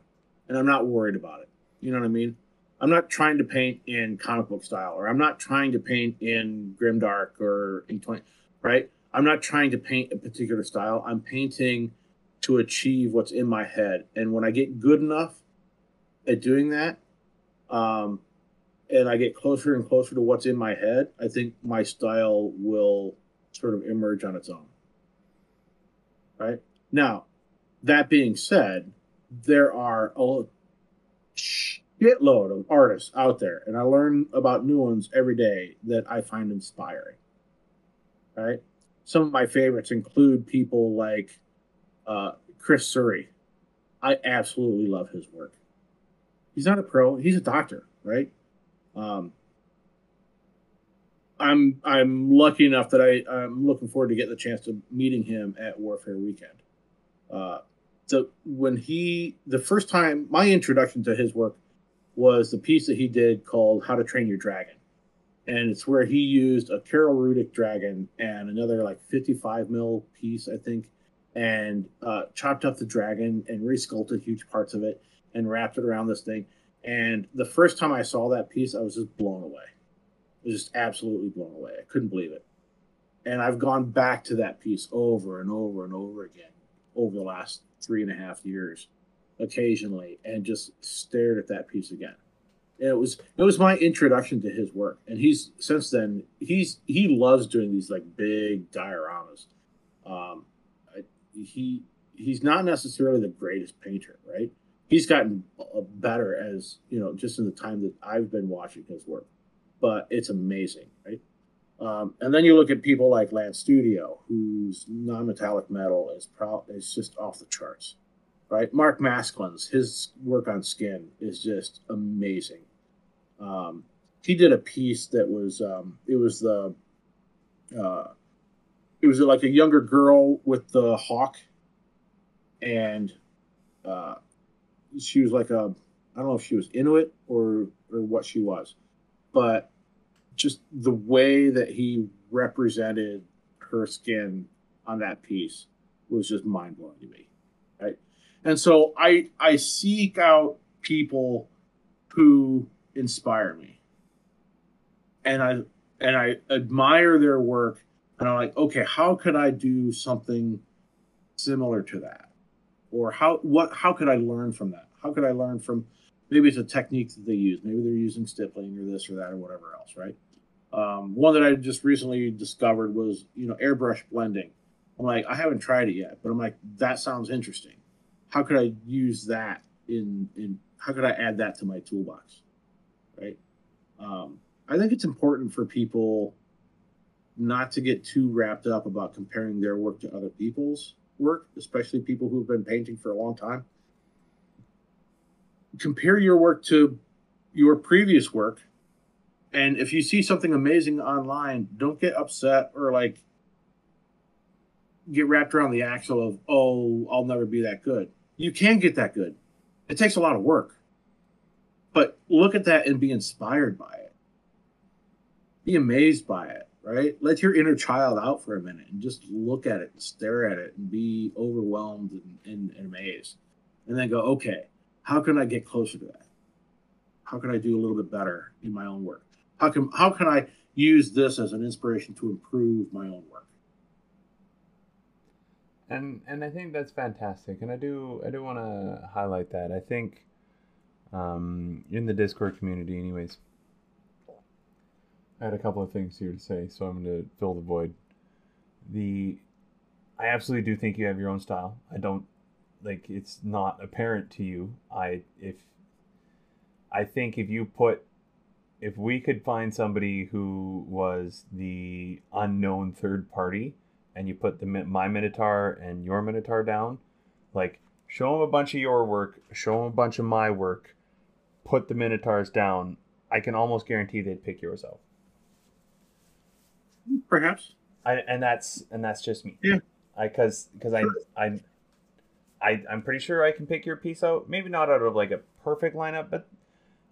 And I'm not worried about it. You know what I mean? I'm not trying to paint in comic book style, or I'm not trying to paint in Grimdark or in twenty, right? I'm not trying to paint a particular style. I'm painting to achieve what's in my head. And when I get good enough, at doing that, um, and I get closer and closer to what's in my head, I think my style will sort of emerge on its own. Right? Now, that being said, there are a shitload of artists out there, and I learn about new ones every day that I find inspiring. Right? Some of my favorites include people like uh, Chris Suri. I absolutely love his work. He's not a pro. He's a doctor, right? Um, I'm I'm lucky enough that I, I'm looking forward to getting the chance to meeting him at Warfare Weekend. Uh, so when he, the first time, my introduction to his work was the piece that he did called How to Train Your Dragon. And it's where he used a Carol Rudick dragon and another like fifty-five mil piece, I think, and uh, chopped up the dragon and resculpted huge parts of it and wrapped it around this thing. And the first time I saw that piece, I was just blown away. I was just absolutely blown away. I couldn't believe it. And I've gone back to that piece over and over and over again over the last three and a half years occasionally and just stared at that piece again. And it was it was my introduction to his work. And he's since then, he's he loves doing these like big dioramas. Um, I, he he's not necessarily the greatest painter, right? He's gotten better as, you know, just in the time that I've been watching his work. But it's amazing, right? Um, and then you look at people like Land Studio, whose non-metallic metal is, pro is just off the charts, right? Mark Masklin's, his work on skin is just amazing. Um, he did a piece that was, um, it was the, uh, it was like a younger girl with the hawk and, uh, she was like a, I don't know if she was Inuit or or what she was, but just the way that he represented her skin on that piece was just mind blowing to me, right? And so I I seek out people who inspire me, and I and I admire their work, and I'm like, okay, how could I do something similar to that? Or how what how could I learn from that? How could I learn from, maybe it's a technique that they use. Maybe they're using stippling or this or that or whatever else, right? Um, one that I just recently discovered was, you know, airbrush blending. I'm like, I haven't tried it yet, but I'm like, that sounds interesting. How could I use that in, in how could I add that to my toolbox, right? Um, I think it's important for people not to get too wrapped up about comparing their work to other people's work, especially people who've been painting for a long time. Compare your work to your previous work, and if you see something amazing online, don't get upset or like get wrapped around the axle of, oh, I'll never be that good. You can get that good. It takes a lot of work, but look at that and be inspired by it. Be amazed by it. Right? Let your inner child out for a minute and just look at it and stare at it and be overwhelmed and, and, and amazed. And then go, okay, how can I get closer to that? How can I do a little bit better in my own work? How can, how can I use this as an inspiration to improve my own work? And, and I think that's fantastic. And I do, I do want to highlight that. I think um, in the Discord community anyways, I had a couple of things here to say, so I'm going to fill the void. The, I absolutely do think you have your own style. I don't, like, it's not apparent to you. I, if, I think if you put, if we could find somebody who was the unknown third party, and you put the my Minotaur and your Minotaur down, like, show them a bunch of your work, show them a bunch of my work, put the Minotaurs down, I can almost guarantee they'd pick yours up. Perhaps. I, and that's and that's just me. Yeah. I because because I I I I'm pretty sure I can pick your piece out. Maybe not out of like a perfect lineup, but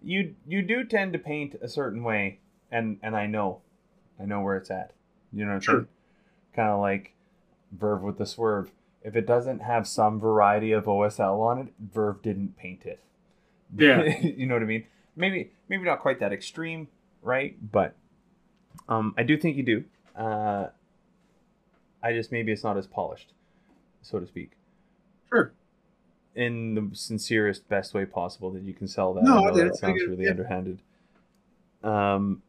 you you do tend to paint a certain way, and and I know, I know where it's at. You know what I'm saying? Sure. Kind of like Verve with the Swerve. If it doesn't have some variety of O S L on it, Verve didn't paint it. Yeah. You know what I mean? Maybe maybe not quite that extreme, right? But Um, I do think you do. Uh, I just, maybe it's not as polished, so to speak. Sure. in the sincerest, best way possible that you can sell that. No, I know that sounds really yeah. underhanded. Um,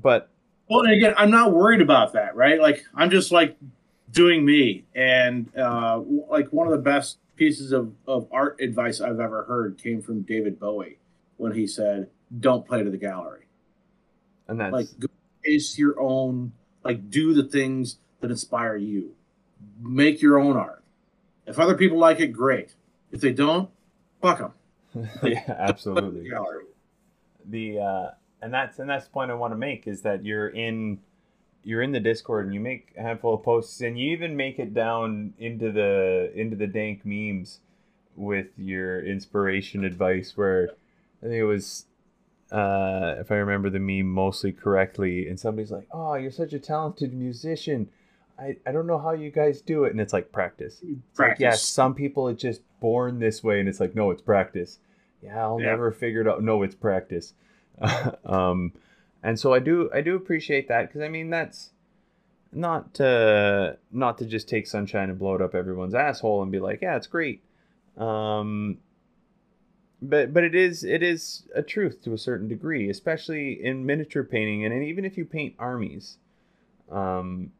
but well, and again, I'm not worried about that, right? Like, I'm just like doing me, and uh, like one of the best pieces of, of art advice I've ever heard came from David Bowie when he said, "Don't play to the gallery," and that's like go chase your own, like do the things that inspire you, make your own art. If other people like it, great. If they don't, fuck them. Yeah, absolutely. The uh, and that's and that's the point I want to make is that you're in you're in the Discord and you make a handful of posts and you even make it down into the into the dank memes with your inspiration advice. Where I think it was, uh, if I remember the meme mostly correctly, and somebody's like, "Oh, you're such a talented musician. I, I don't know how you guys do it." And it's like practice. It's practice. Like, yeah, some people are just born this way. And it's like, no, it's practice. Yeah, I'll yeah. never figure it out. No, it's practice. um, and so I do I do appreciate that because, I mean, that's not to, not to just take sunshine and blow it up everyone's asshole and be like, yeah, it's great. Um, but but it is it is a truth to a certain degree, especially in miniature painting. And, and even if you paint armies, um.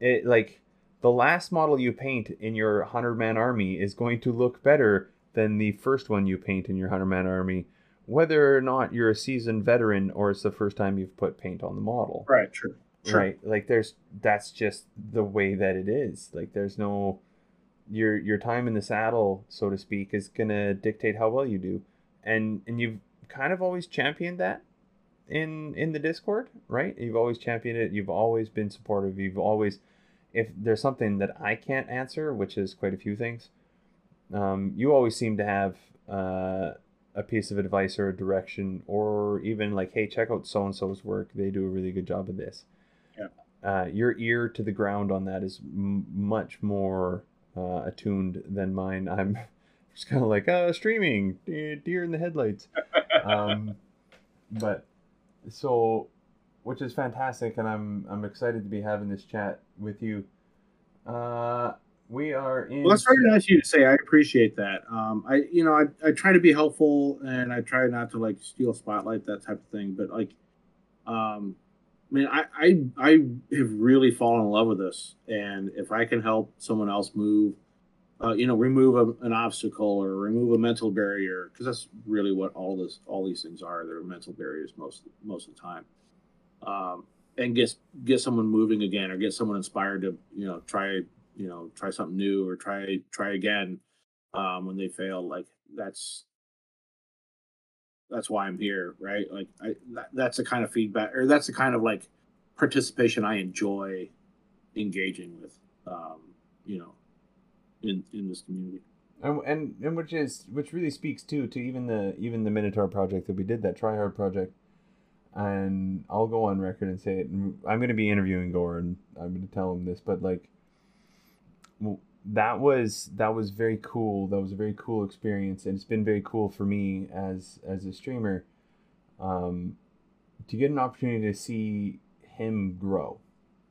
It like the last model you paint in your hundred man army is going to look better than the first one you paint in your hundred man army, whether or not you're a seasoned veteran or it's the first time you've put paint on the model. Right, true. Sure. Right. Like there's that's just the way that it is. Like there's no your your time in the saddle, so to speak, is gonna dictate how well you do. And and you've kind of always championed that. in in the Discord, right? You've always championed it. You've always been supportive. You've always, if there's something that I can't answer, which is quite a few things, um you always seem to have uh a piece of advice or a direction, or even like, hey, check out so and so's work, they do a really good job of this. Yeah. Uh your ear to the ground on that is m- much more uh attuned than mine. I'm just kind of like uh streaming deer in the headlights. um but So, which is fantastic, and I'm I'm excited to be having this chat with you. Uh, we are in. Well, that's very nice of you to say. I appreciate that. Um, I you know I I try to be helpful, and I try not to like steal spotlight, that type of thing. But like, um, I mean, I I I have really fallen in love with this, and if I can help someone else move, uh, you know, remove a, an obstacle or remove a mental barrier, because that's really what all this, all these things are. They're mental barriers most, most of the time. Um, and get, get someone moving again, or get someone inspired to, you know, try, you know, try something new, or try, try again um, when they fail. Like that's, that's why I'm here, right? Like I, that, that's the kind of feedback, or that's the kind of like participation I enjoy engaging with, um, you know, in in this community. And, and and which is which really speaks too to even the even the Minotaur project that we did, that Try Hard project. And I'll go on record and say it, and I'm going to be interviewing Gore and I'm going to tell him this, but like that was that was very cool. That was a very cool experience, and it's been very cool for me as as a streamer um to get an opportunity to see him grow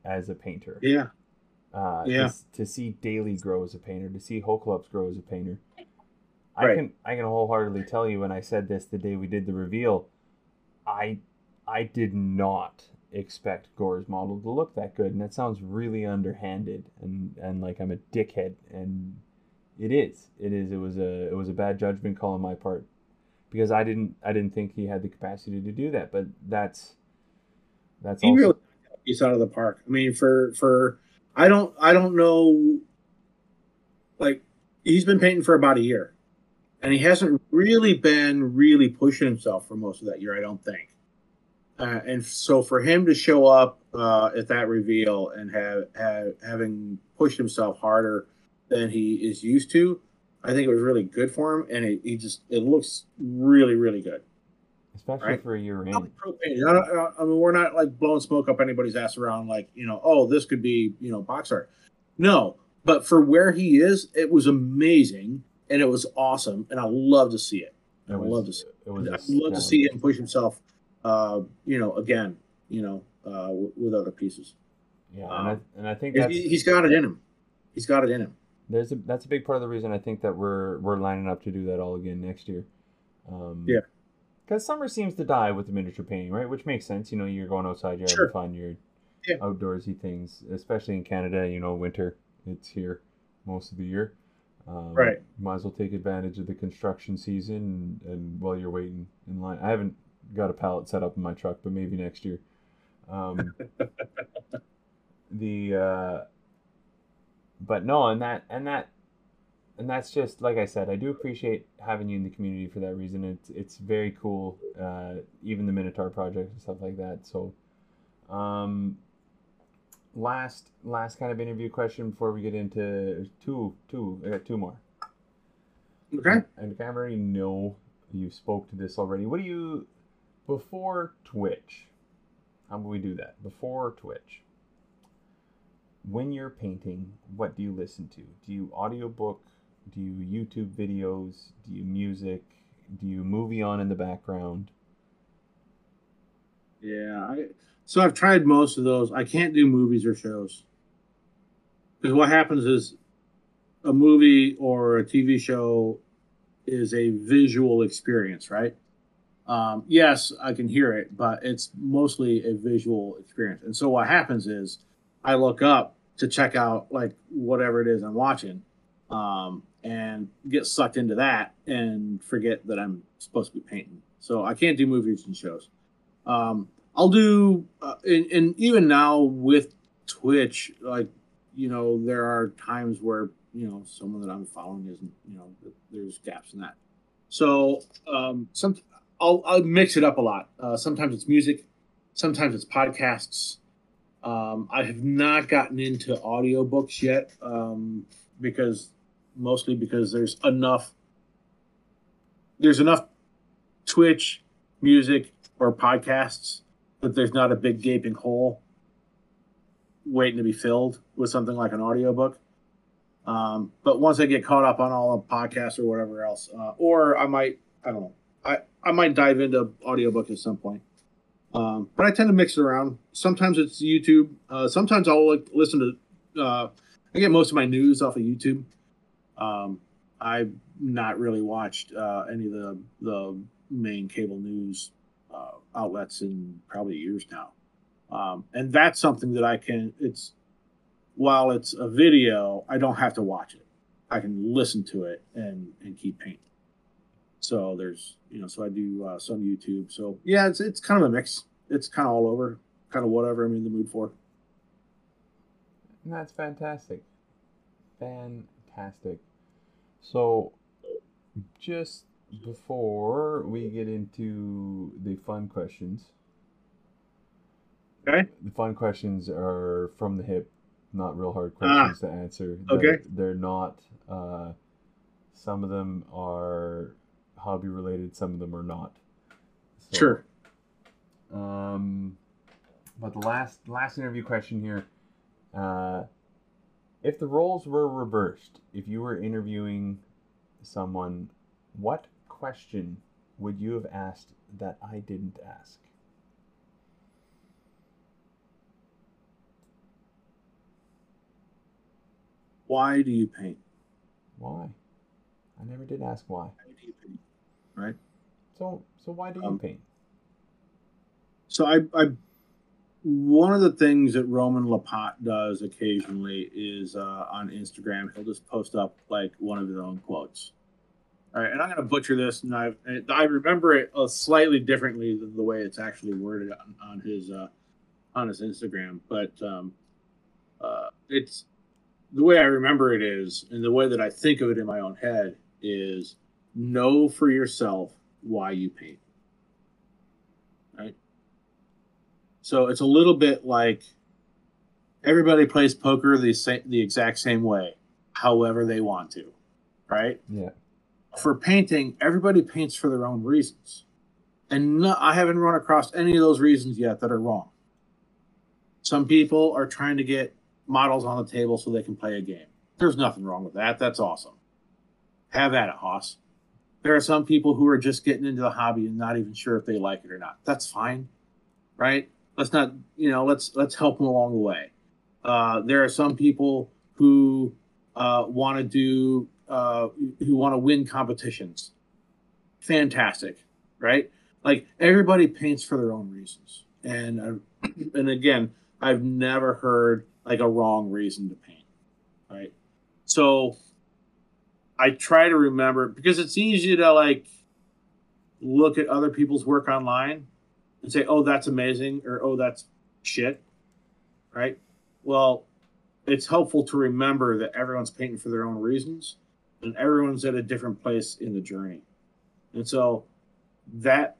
as a painter. Yeah. Uh, yeah. To, to see Daly grow as a painter, to see Hokelops grow as a painter. Right. I can I can wholeheartedly tell you, and I said this the day we did the reveal, I I did not expect Gore's model to look that good, and that sounds really underhanded and, and like I'm a dickhead, and it is. It is. It was a it was a bad judgment call on my part, because I didn't I didn't think he had the capacity to do that. But that's that's he also... really knocked that out of the park. I mean, for for. I don't I don't know, like, he's been painting for about a year, and he hasn't really been really pushing himself for most of that year, I don't think. Uh, and so for him to show up uh, at that reveal and have, have having pushed himself harder than he is used to, I think it was really good for him, and it, he just, it looks really, really good. Especially right? for a year in. I mean, we're not like blowing smoke up anybody's ass around like, you know, oh, this could be, you know, box art. No, but for where he is, it was amazing, and it was awesome, and I love to see it. I it was, love to see it. it was I love to see him push himself, uh, you know, again, you know, uh, with, with other pieces. Yeah, um, and, I, and I think that's... He, he's got it in him. He's got it in him. there's a, that's a big part of the reason I think that we're we're lining up to do that all again next year. Um, yeah. Because summer seems to die with the miniature painting, right? Which makes sense. You know, you're going outside, you're sure. having fun, you're yeah. outdoorsy things, especially in Canada. You know, winter, it's here most of the year. Um, right. Might as well take advantage of the construction season, and, and while you're waiting in line. I haven't got a pallet set up in my truck, but maybe next year. Um, the, uh, but no, and that, and that, and that's just, like I said, I do appreciate having you in the community for that reason. It's, it's very cool. Uh, even the Minotaur project and stuff like that. So, um, Last, last kind of interview question before we get into two, two. I got two more. Okay. And I already know you spoke to this already. What do you before Twitch? How would we do that? Before Twitch, when you're painting, what do you listen to? Do you audiobook? Do you YouTube videos? Do you music? Do you movie on in the background? Yeah, I. So I've tried most of those. I can't do movies or shows. Because what happens is a movie or a T V show is a visual experience, right? Um, yes, I can hear it, but it's mostly a visual experience. And so what happens is I look up to check out like whatever it is I'm watching um, and get sucked into that and forget that I'm supposed to be painting. So I can't do movies and shows. Um, I'll do, uh, and, and even now with Twitch, like, you know, there are times where, you know, someone that I'm following isn't, you know, there's gaps in that. So um, some, I'll, I'll mix it up a lot. Uh, sometimes it's music. Sometimes it's podcasts. Um, I have not gotten into audiobooks yet um, because mostly because there's enough, there's enough Twitch, music, or podcasts that there's not a big gaping hole waiting to be filled with something like an audiobook. Um, but once I get caught up on all the podcasts or whatever else, uh, or I might, I don't know, I, I might dive into audiobook at some point. Um, but I tend to mix it around. Sometimes it's YouTube. Uh, sometimes I'll like, listen to, uh, I get most of my news off of YouTube. Um, I've not really watched uh, any of the, the main cable news Uh, outlets in probably years now. Um, and that's something that I can, it's, while it's a video, I don't have to watch it. I can listen to it and, and keep painting. So there's, you know, so I do uh, some YouTube. So yeah, it's, it's kind of a mix. It's kind of all over, kind of whatever I'm in the mood for. And that's fantastic. Fantastic. So just before we get into the fun questions, okay. The fun questions are from the hip, not real hard questions ah, to answer. Okay, they're, they're not. Uh, some of them are hobby related, some of them are not. So, sure. Um, but the last last interview question here: uh, if the roles were reversed, if you were interviewing someone, what question would you have asked that I didn't ask? Why do you paint? Why? I never did ask why. Why do you paint? Right. So, so why do um, you paint? So I, I, one of the things that Roman Lapotte does occasionally is uh, on Instagram, he'll just post up like one of his own quotes. All right, and I'm going to butcher this, and I I remember it uh, slightly differently than the way it's actually worded on, on his uh, on his Instagram. But um, uh, it's the way I remember it is, and the way that I think of it in my own head is: know for yourself why you paint. Right. So it's a little bit like everybody plays poker the same, the exact same way, however they want to. Right. Yeah. For painting, everybody paints for their own reasons. And no, I haven't run across any of those reasons yet that are wrong. Some people are trying to get models on the table so they can play a game. There's nothing wrong with that. That's awesome. Have at it, Hoss. There are some people who are just getting into the hobby and not even sure if they like it or not. That's fine, right? Let's not, you know, let's, let's help them along the way. Uh, there are some people who... uh, want to do uh, who want to win competitions. Fantastic, right? Like, everybody paints for their own reasons, and uh, and again, I've never heard like a wrong reason to paint, right? So I try to remember, because it's easy to like look at other people's work online and say, oh, that's amazing, or oh, that's shit, right? Well, it's helpful to remember that everyone's painting for their own reasons and everyone's at a different place in the journey. And so that,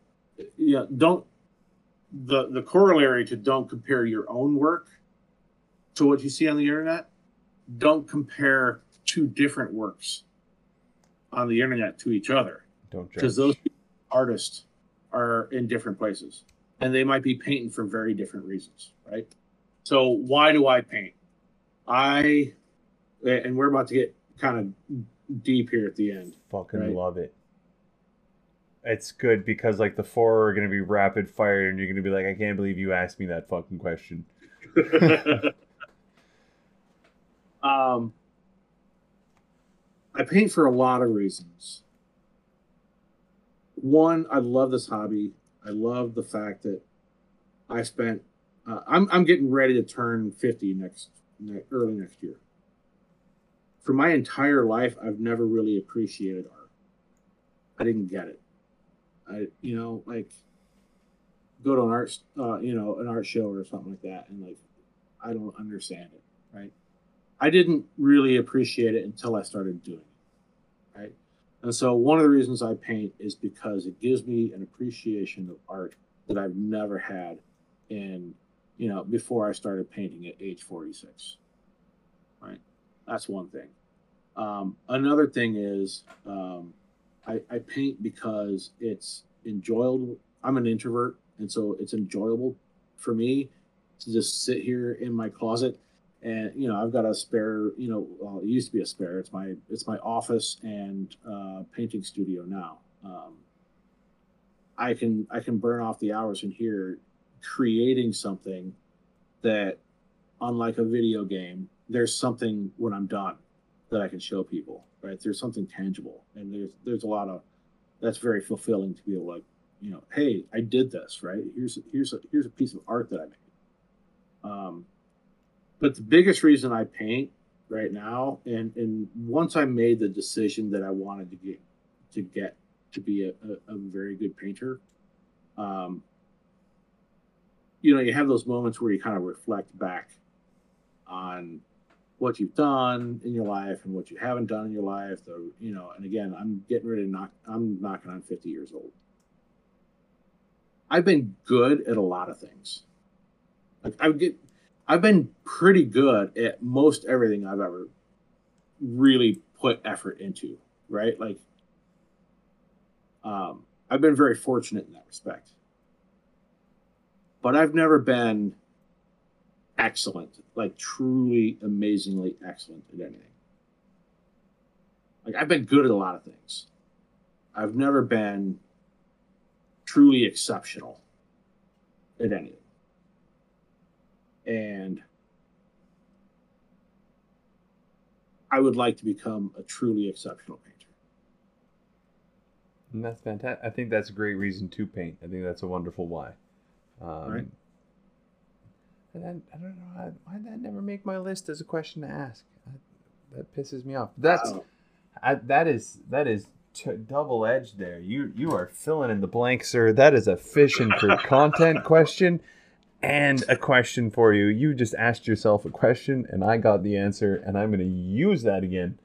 you know, don't, the, the corollary to don't compare your own work to what you see on the internet, don't compare two different works on the internet to each other. Don't judge. Because those artists are in different places and they might be painting for very different reasons, right? So why do I paint? I, and we're about to get kind of deep here at the end. Fucking right? Love it. It's good because like the four are going to be rapid fire and you're going to be like, I can't believe you asked me that fucking question. um, I paint for a lot of reasons. One, I love this hobby. I love the fact that I spent, uh, I'm, I'm getting ready to turn fifty next, ne- early next year. For my entire life, I've never really appreciated art. I didn't get it. I, you know, like go to an art, uh, you know, an art show or something like that. And like, I don't understand it. Right. I didn't really appreciate it until I started doing it. Right. And so one of the reasons I paint is because it gives me an appreciation of art that I've never had in, you know, before I started painting at age forty-six. Right. That's one thing. Um, another thing is, um, I, I paint because it's enjoyable. I'm an introvert, and so it's enjoyable for me to just sit here in my closet. And, you know, I've got a spare, you know, well, it used to be a spare. It's my it's my office and uh, painting studio now. Um, I can I can burn off the hours in here creating something that, unlike a video game, there's something when I'm done that I can show people. Right, there's something tangible, and there's there's a lot of that's very fulfilling to be able to, you know, hey, I did this, right? Here's here's a, here's a piece of art that I made. Um, but the biggest reason I paint right now, and and once I made the decision that I wanted to get to get to be a, a, a very good painter, um, you know, you have those moments where you kind of reflect back on what you've done in your life and what you haven't done in your life, though, you know, and again, I'm getting ready to knock, I'm knocking on fifty years old. I've been good at a lot of things. Like I get, I've been pretty good at most everything I've ever really put effort into, right? Like, um, I've been very fortunate in that respect, but I've never been excellent, like truly amazingly excellent at anything. Like I've been good at a lot of things. I've never been truly exceptional at anything. And I would like to become a truly exceptional painter. And that's fantastic. I think that's a great reason to paint. I think that's a wonderful why. Um, right. I don't know why that never make my list as a question to ask. I, that pisses me off. That's I, that is that is t- double edged. There, you you are filling in the blank, sir. That is a fishing for content question, and a question for you. You just asked yourself a question, and I got the answer, and I'm going to use that again.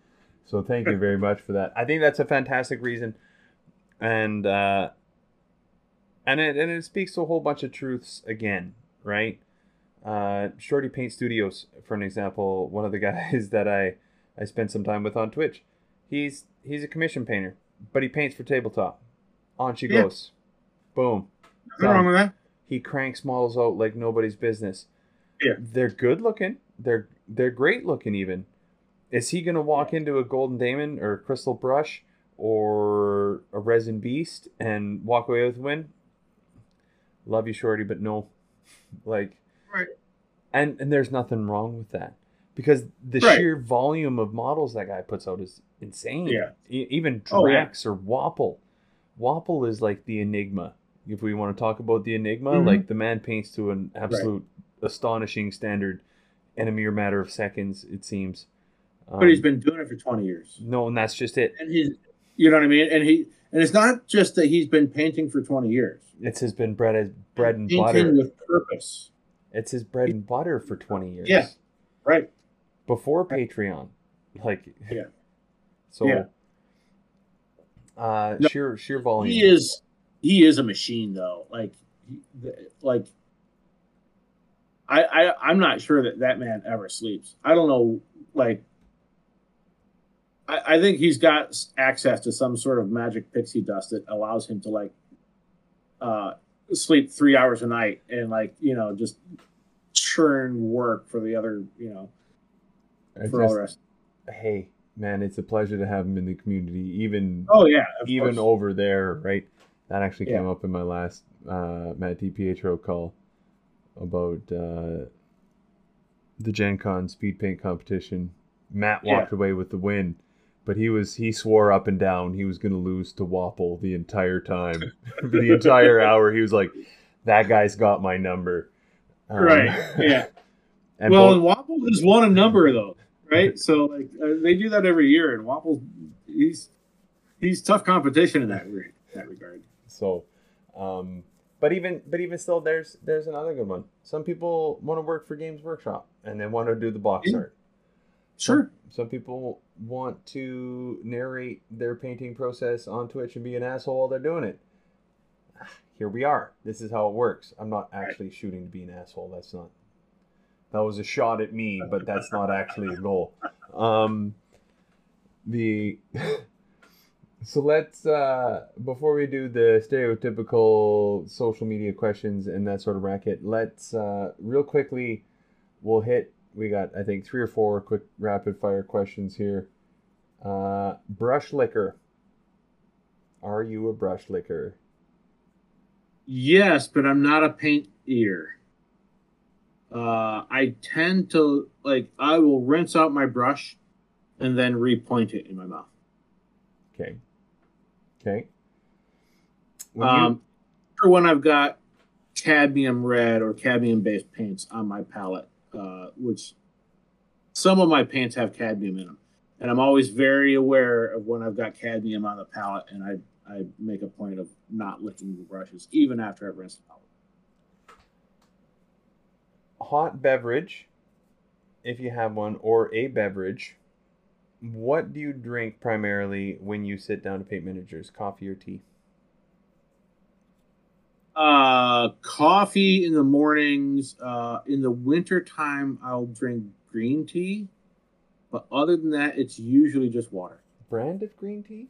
So thank you very much for that. I think that's a fantastic reason, and uh, and it and it speaks to a whole bunch of truths again, right? Uh, Shorty Paint Studios, for an example, one of the guys that I, I spent some time with on Twitch, he's he's a commission painter, but he paints for tabletop. On she yeah. goes. Boom. Nothing wrong with that. He cranks models out like nobody's business. Yeah. They're good looking. They're they're great looking even. Is he going to walk into a Golden Daemon or a Crystal Brush or a Resin Beast and walk away with a win? Love you, Shorty, but no. Like... Right. And and there's nothing wrong with that. because the right. sheer volume of models that guy puts out is insane. Yeah. E- even Drax oh, yeah. or Waffle. Waffle is like the Enigma. If we want to talk about the Enigma, mm-hmm. like the man paints to an absolute right. astonishing standard in a mere matter of seconds, it seems. Um, but he's been doing it for twenty years. No, and that's just it. And he's, you know what I mean? And he, and it's not just that he's been painting for twenty years. It's his been bread, as bread and painting butter. Painting with purpose. It's his bread and butter for twenty years. Yeah, right. Before Patreon. Like, yeah. So, yeah. Uh, no, sheer, sheer volume. He is... He is a machine, though. Like, like, I, I, I'm not sure that that man ever sleeps. I don't know. Like, I, I think he's got access to some sort of magic pixie dust that allows him to like, uh, sleep three hours a night and like, you know, just churn work for the other, you know, I for just, all the rest. Hey, man, it's a pleasure to have him in the community. Even oh yeah, even course. Over there, right? That actually came yeah. up in my last uh, Matt DiPietro call about uh, the Gen Con speed paint competition. Matt walked yeah. away with the win, but he was he swore up and down he was going to lose to Waffle the entire time. The entire hour, he was like, that guy's got my number. Um, right, yeah. And well, both- Waffle just won a number, though, right? So like uh, they do that every year, and Waffle, he's, he's tough competition in that, re- that regard. So, um, but even but even still, there's there's another good one. Some people want to work for Games Workshop and they want to do the box yeah. art. Sure. Some, some people want to narrate their painting process on Twitch and be an asshole while they're doing it. Here we are. This is how it works. I'm not actually right. shooting to be an asshole. That's not. That was a shot at me, but that's not actually a goal. Um, the. So let's, uh, before we do the stereotypical social media questions and that sort of racket, let's uh, real quickly, we'll hit, we got, I think, three or four quick rapid fire questions here. Uh, brush licker. Are you a brush licker? Yes, but I'm not a paint eater. Uh, I tend to, like, I will rinse out my brush and then repoint it in my mouth. Okay. Okay. When um, you... when I've got cadmium red or cadmium-based paints on my palette, uh, which some of my paints have cadmium in them, and I'm always very aware of when I've got cadmium on the palette, and I I make a point of not licking the brushes even after I've rinsed them out. Hot beverage, if you have one, or a beverage. What do you drink primarily when you sit down to paint miniatures? Coffee or tea? Uh, coffee in the mornings. Uh, in the wintertime, I'll drink green tea. But other than that, it's usually just water. Brand of green tea?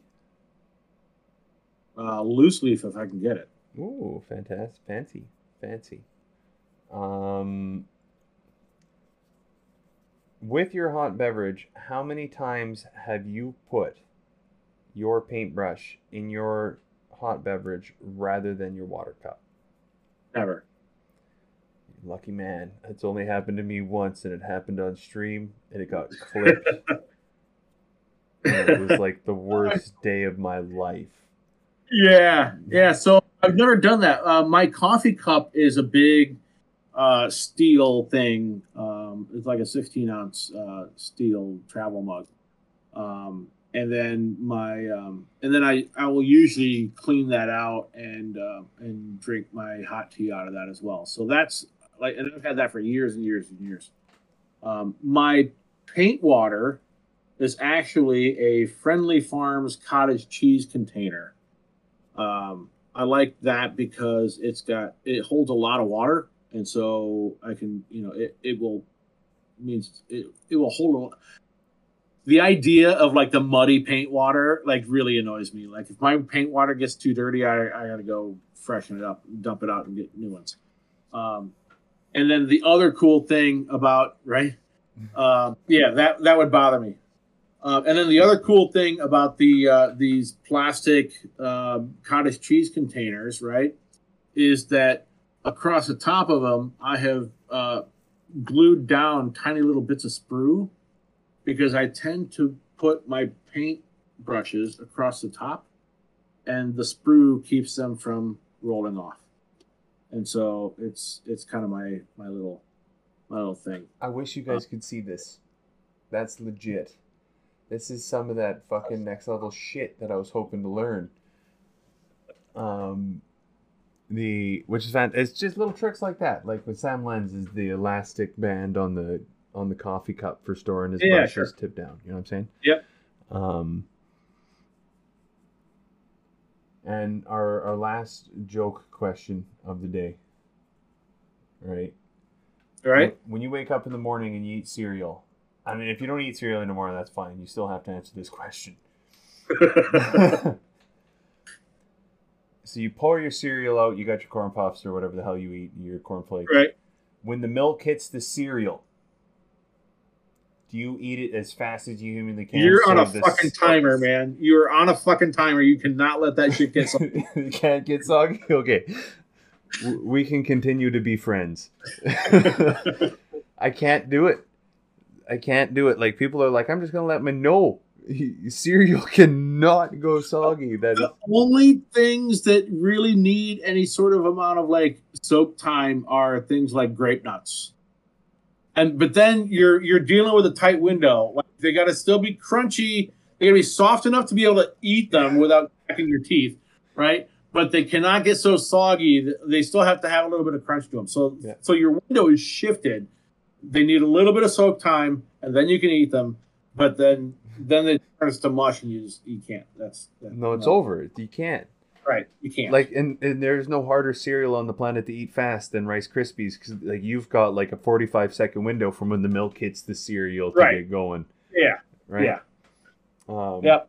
Uh, loose leaf if I can get it. Ooh, fantastic. Fancy. Fancy. Um... With your hot beverage, how many times have you put your paintbrush in your hot beverage rather than your water cup? Never. Lucky man. It's only happened to me once, and it happened on stream, and it got clipped. And it was like the worst day of my life. Yeah, yeah. So I've never done that. Uh, my coffee cup is a big... Uh, steel thing. Um, it's like a sixteen ounce uh, steel travel mug, um, and then my um, and then I, I will usually clean that out and uh, and drink my hot tea out of that as well. So that's like, and I've had that for years and years and years. Um, my paint water is actually a Friendly Farms cottage cheese container. Um, I like that because it's got it holds a lot of water. And so I can, you know, it, it will means it, it will hold on. The idea of like the muddy paint water, like really annoys me. Like if my paint water gets too dirty, I, I got to go freshen it up, dump it out and get new ones. Um, and then the other cool thing about, right. Um, yeah, that, that would bother me. Um, and then the other cool thing about the, uh, these plastic uh, cottage cheese containers, right. Is that, across the top of them, I have uh, glued down tiny little bits of sprue because I tend to put my paint brushes across the top and the sprue keeps them from rolling off. And so it's it's kind of my my little my little thing. I wish you guys uh, could see this. That's legit. This is some of that fucking next level shit that I was hoping to learn. Um, the which is fantastic. It's just little tricks like that. Like with Sam Lenz is the elastic band on the on the coffee cup for storing his yeah, brushes sure. tip down. You know what I'm saying? Yep. Um, and our our last joke question of the day. Right. All right. When, when you wake up in the morning and you eat cereal. I mean, if you don't eat cereal anymore, that's fine. You still have to answer this question. So you pour your cereal out. You got your corn puffs or whatever the hell you eat, your cornflakes. Right. When the milk hits the cereal, do you eat it as fast as you humanly can? You're on a fucking timer, man. You're on a fucking timer. You cannot let that shit get soggy. You can't get soggy? Okay. We can continue to be friends. I can't do it. I can't do it. Like, people are like, I'm just going to let me know. Cereal cannot go soggy. That the only things that really need any sort of amount of, like, soak time are things like grape nuts. And But then you're you're dealing with a tight window. Like, they got to still be crunchy. They got to be soft enough to be able to eat them without cracking your teeth, right? But they cannot get so soggy. That they still have to have a little bit of crunch to them. So, yeah. so your window is shifted. They need a little bit of soak time, and then you can eat them. But then, then it turns to mush, and you just you can't. That's that, no, it's no. over. You can't. Right, you can't. Like, and, and there's no harder cereal on the planet to eat fast than Rice Krispies, because like you've got like a forty-five second window from when the milk hits the cereal to right. get going. Yeah. Right. Yeah. Um, yep.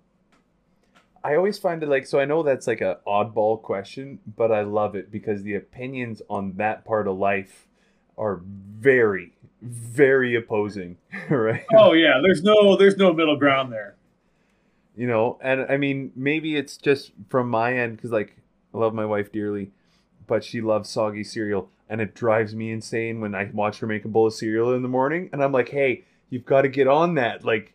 I always find it like so. I know that's like an oddball question, but I love it because the opinions on that part of life are very. very opposing, right? Oh yeah, there's no there's no middle ground there, you know. And I mean, maybe it's just from my end, because like I love my wife dearly, but she loves soggy cereal, and it drives me insane when I watch her make a bowl of cereal in the morning, and I'm like, hey, you've got to get on that, like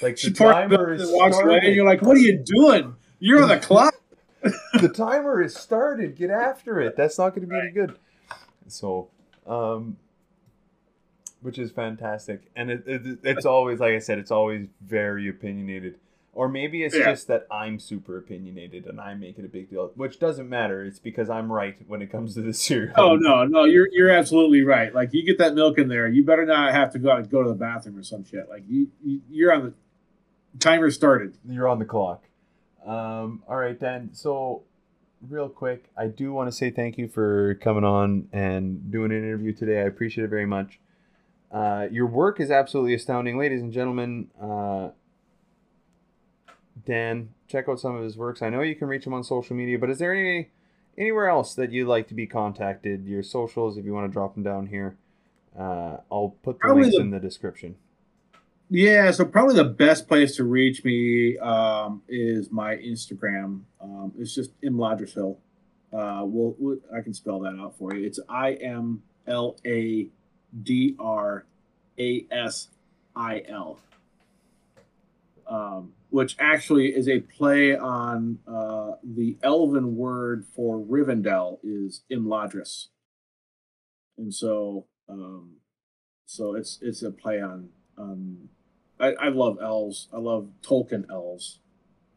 like she the timer is walks away and you're like, what are you doing? You're on the clock. The timer is started, get after it. That's not going to be right. any good. So Um, which is fantastic. And it, it, it's always, like I said, it's always very opinionated. Or maybe it's yeah. just that I'm super opinionated and I make it a big deal, which doesn't matter. It's because I'm right when it comes to the cereal. Oh, no, no, you're you're absolutely right. Like, you get that milk in there, you better not have to go out and go to the bathroom or some shit. Like, you, you, you're on the timer started. You're on the clock. Um, all right, then. So... real quick, I do want to say thank you for coming on and doing an interview today. I appreciate it very much. Uh, your work is absolutely astounding, ladies and gentlemen. Uh, Dan, check out some of his works. I know you can reach him on social media, but is there any anywhere else that you'd like to be contacted? Your socials, if you want to drop them down here. Uh, I'll put the links in the description. Yeah, so probably the best place to reach me um, is my Instagram. Um, it's just Imladrasil. Uh, we'll, we'll, I can spell that out for you. It's I M L A D R A S I L, um, which actually is a play on uh, the Elven word for Rivendell is Imladris. And so um, so it's it's a play on... Um, I, I love elves. I love Tolkien elves,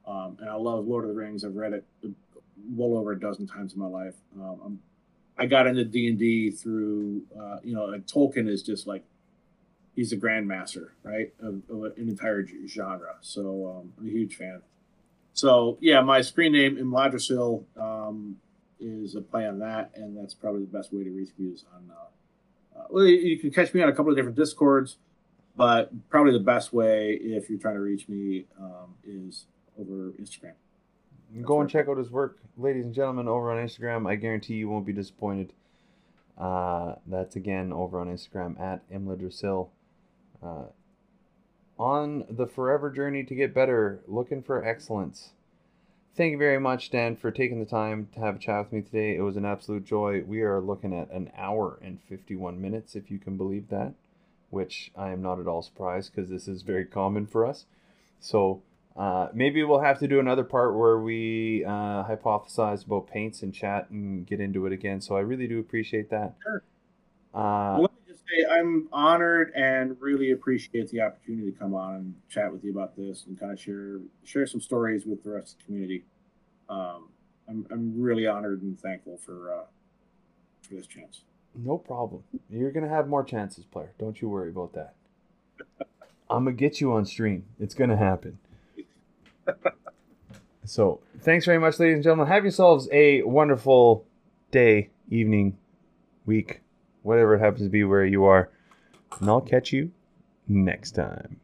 um, and I love Lord of the Rings. I've read it well over a dozen times in my life. Um, I'm, I got into D and D through, uh, you know, like Tolkien is just like he's a grandmaster, right, of, of an entire genre. So um, I'm a huge fan. So yeah, my screen name Imladrasil um, is a play on that, and that's probably the best way to reach me is on. Uh, uh, well, you can catch me on a couple of different Discords. But probably the best way, if you're trying to reach me, um, is over Instagram. That's Go and check out his work, ladies and gentlemen, over on Instagram. I guarantee you won't be disappointed. Uh, that's, again, over on Instagram, at Imladrasil. Uh, on the forever journey to get better, looking for excellence. Thank you very much, Dan, for taking the time to have a chat with me today. It was an absolute joy. We are looking at an hour and fifty-one minutes, if you can believe that, which I am not at all surprised because this is very common for us. So uh, maybe we'll have to do another part where we uh, hypothesize about paints and chat and get into it again. So I really do appreciate that. Sure. Uh, Let me just say I'm honored and really appreciate the opportunity to come on and chat with you about this and kind of share share some stories with the rest of the community. Um, I'm I'm really honored and thankful for uh, for this chance. No problem. You're gonna have more chances, player. Don't you worry about that. I'm gonna get you on stream. It's gonna happen. So thanks very much, ladies and gentlemen. Have yourselves a wonderful day, evening, week, whatever it happens to be where you are. And I'll catch you next time.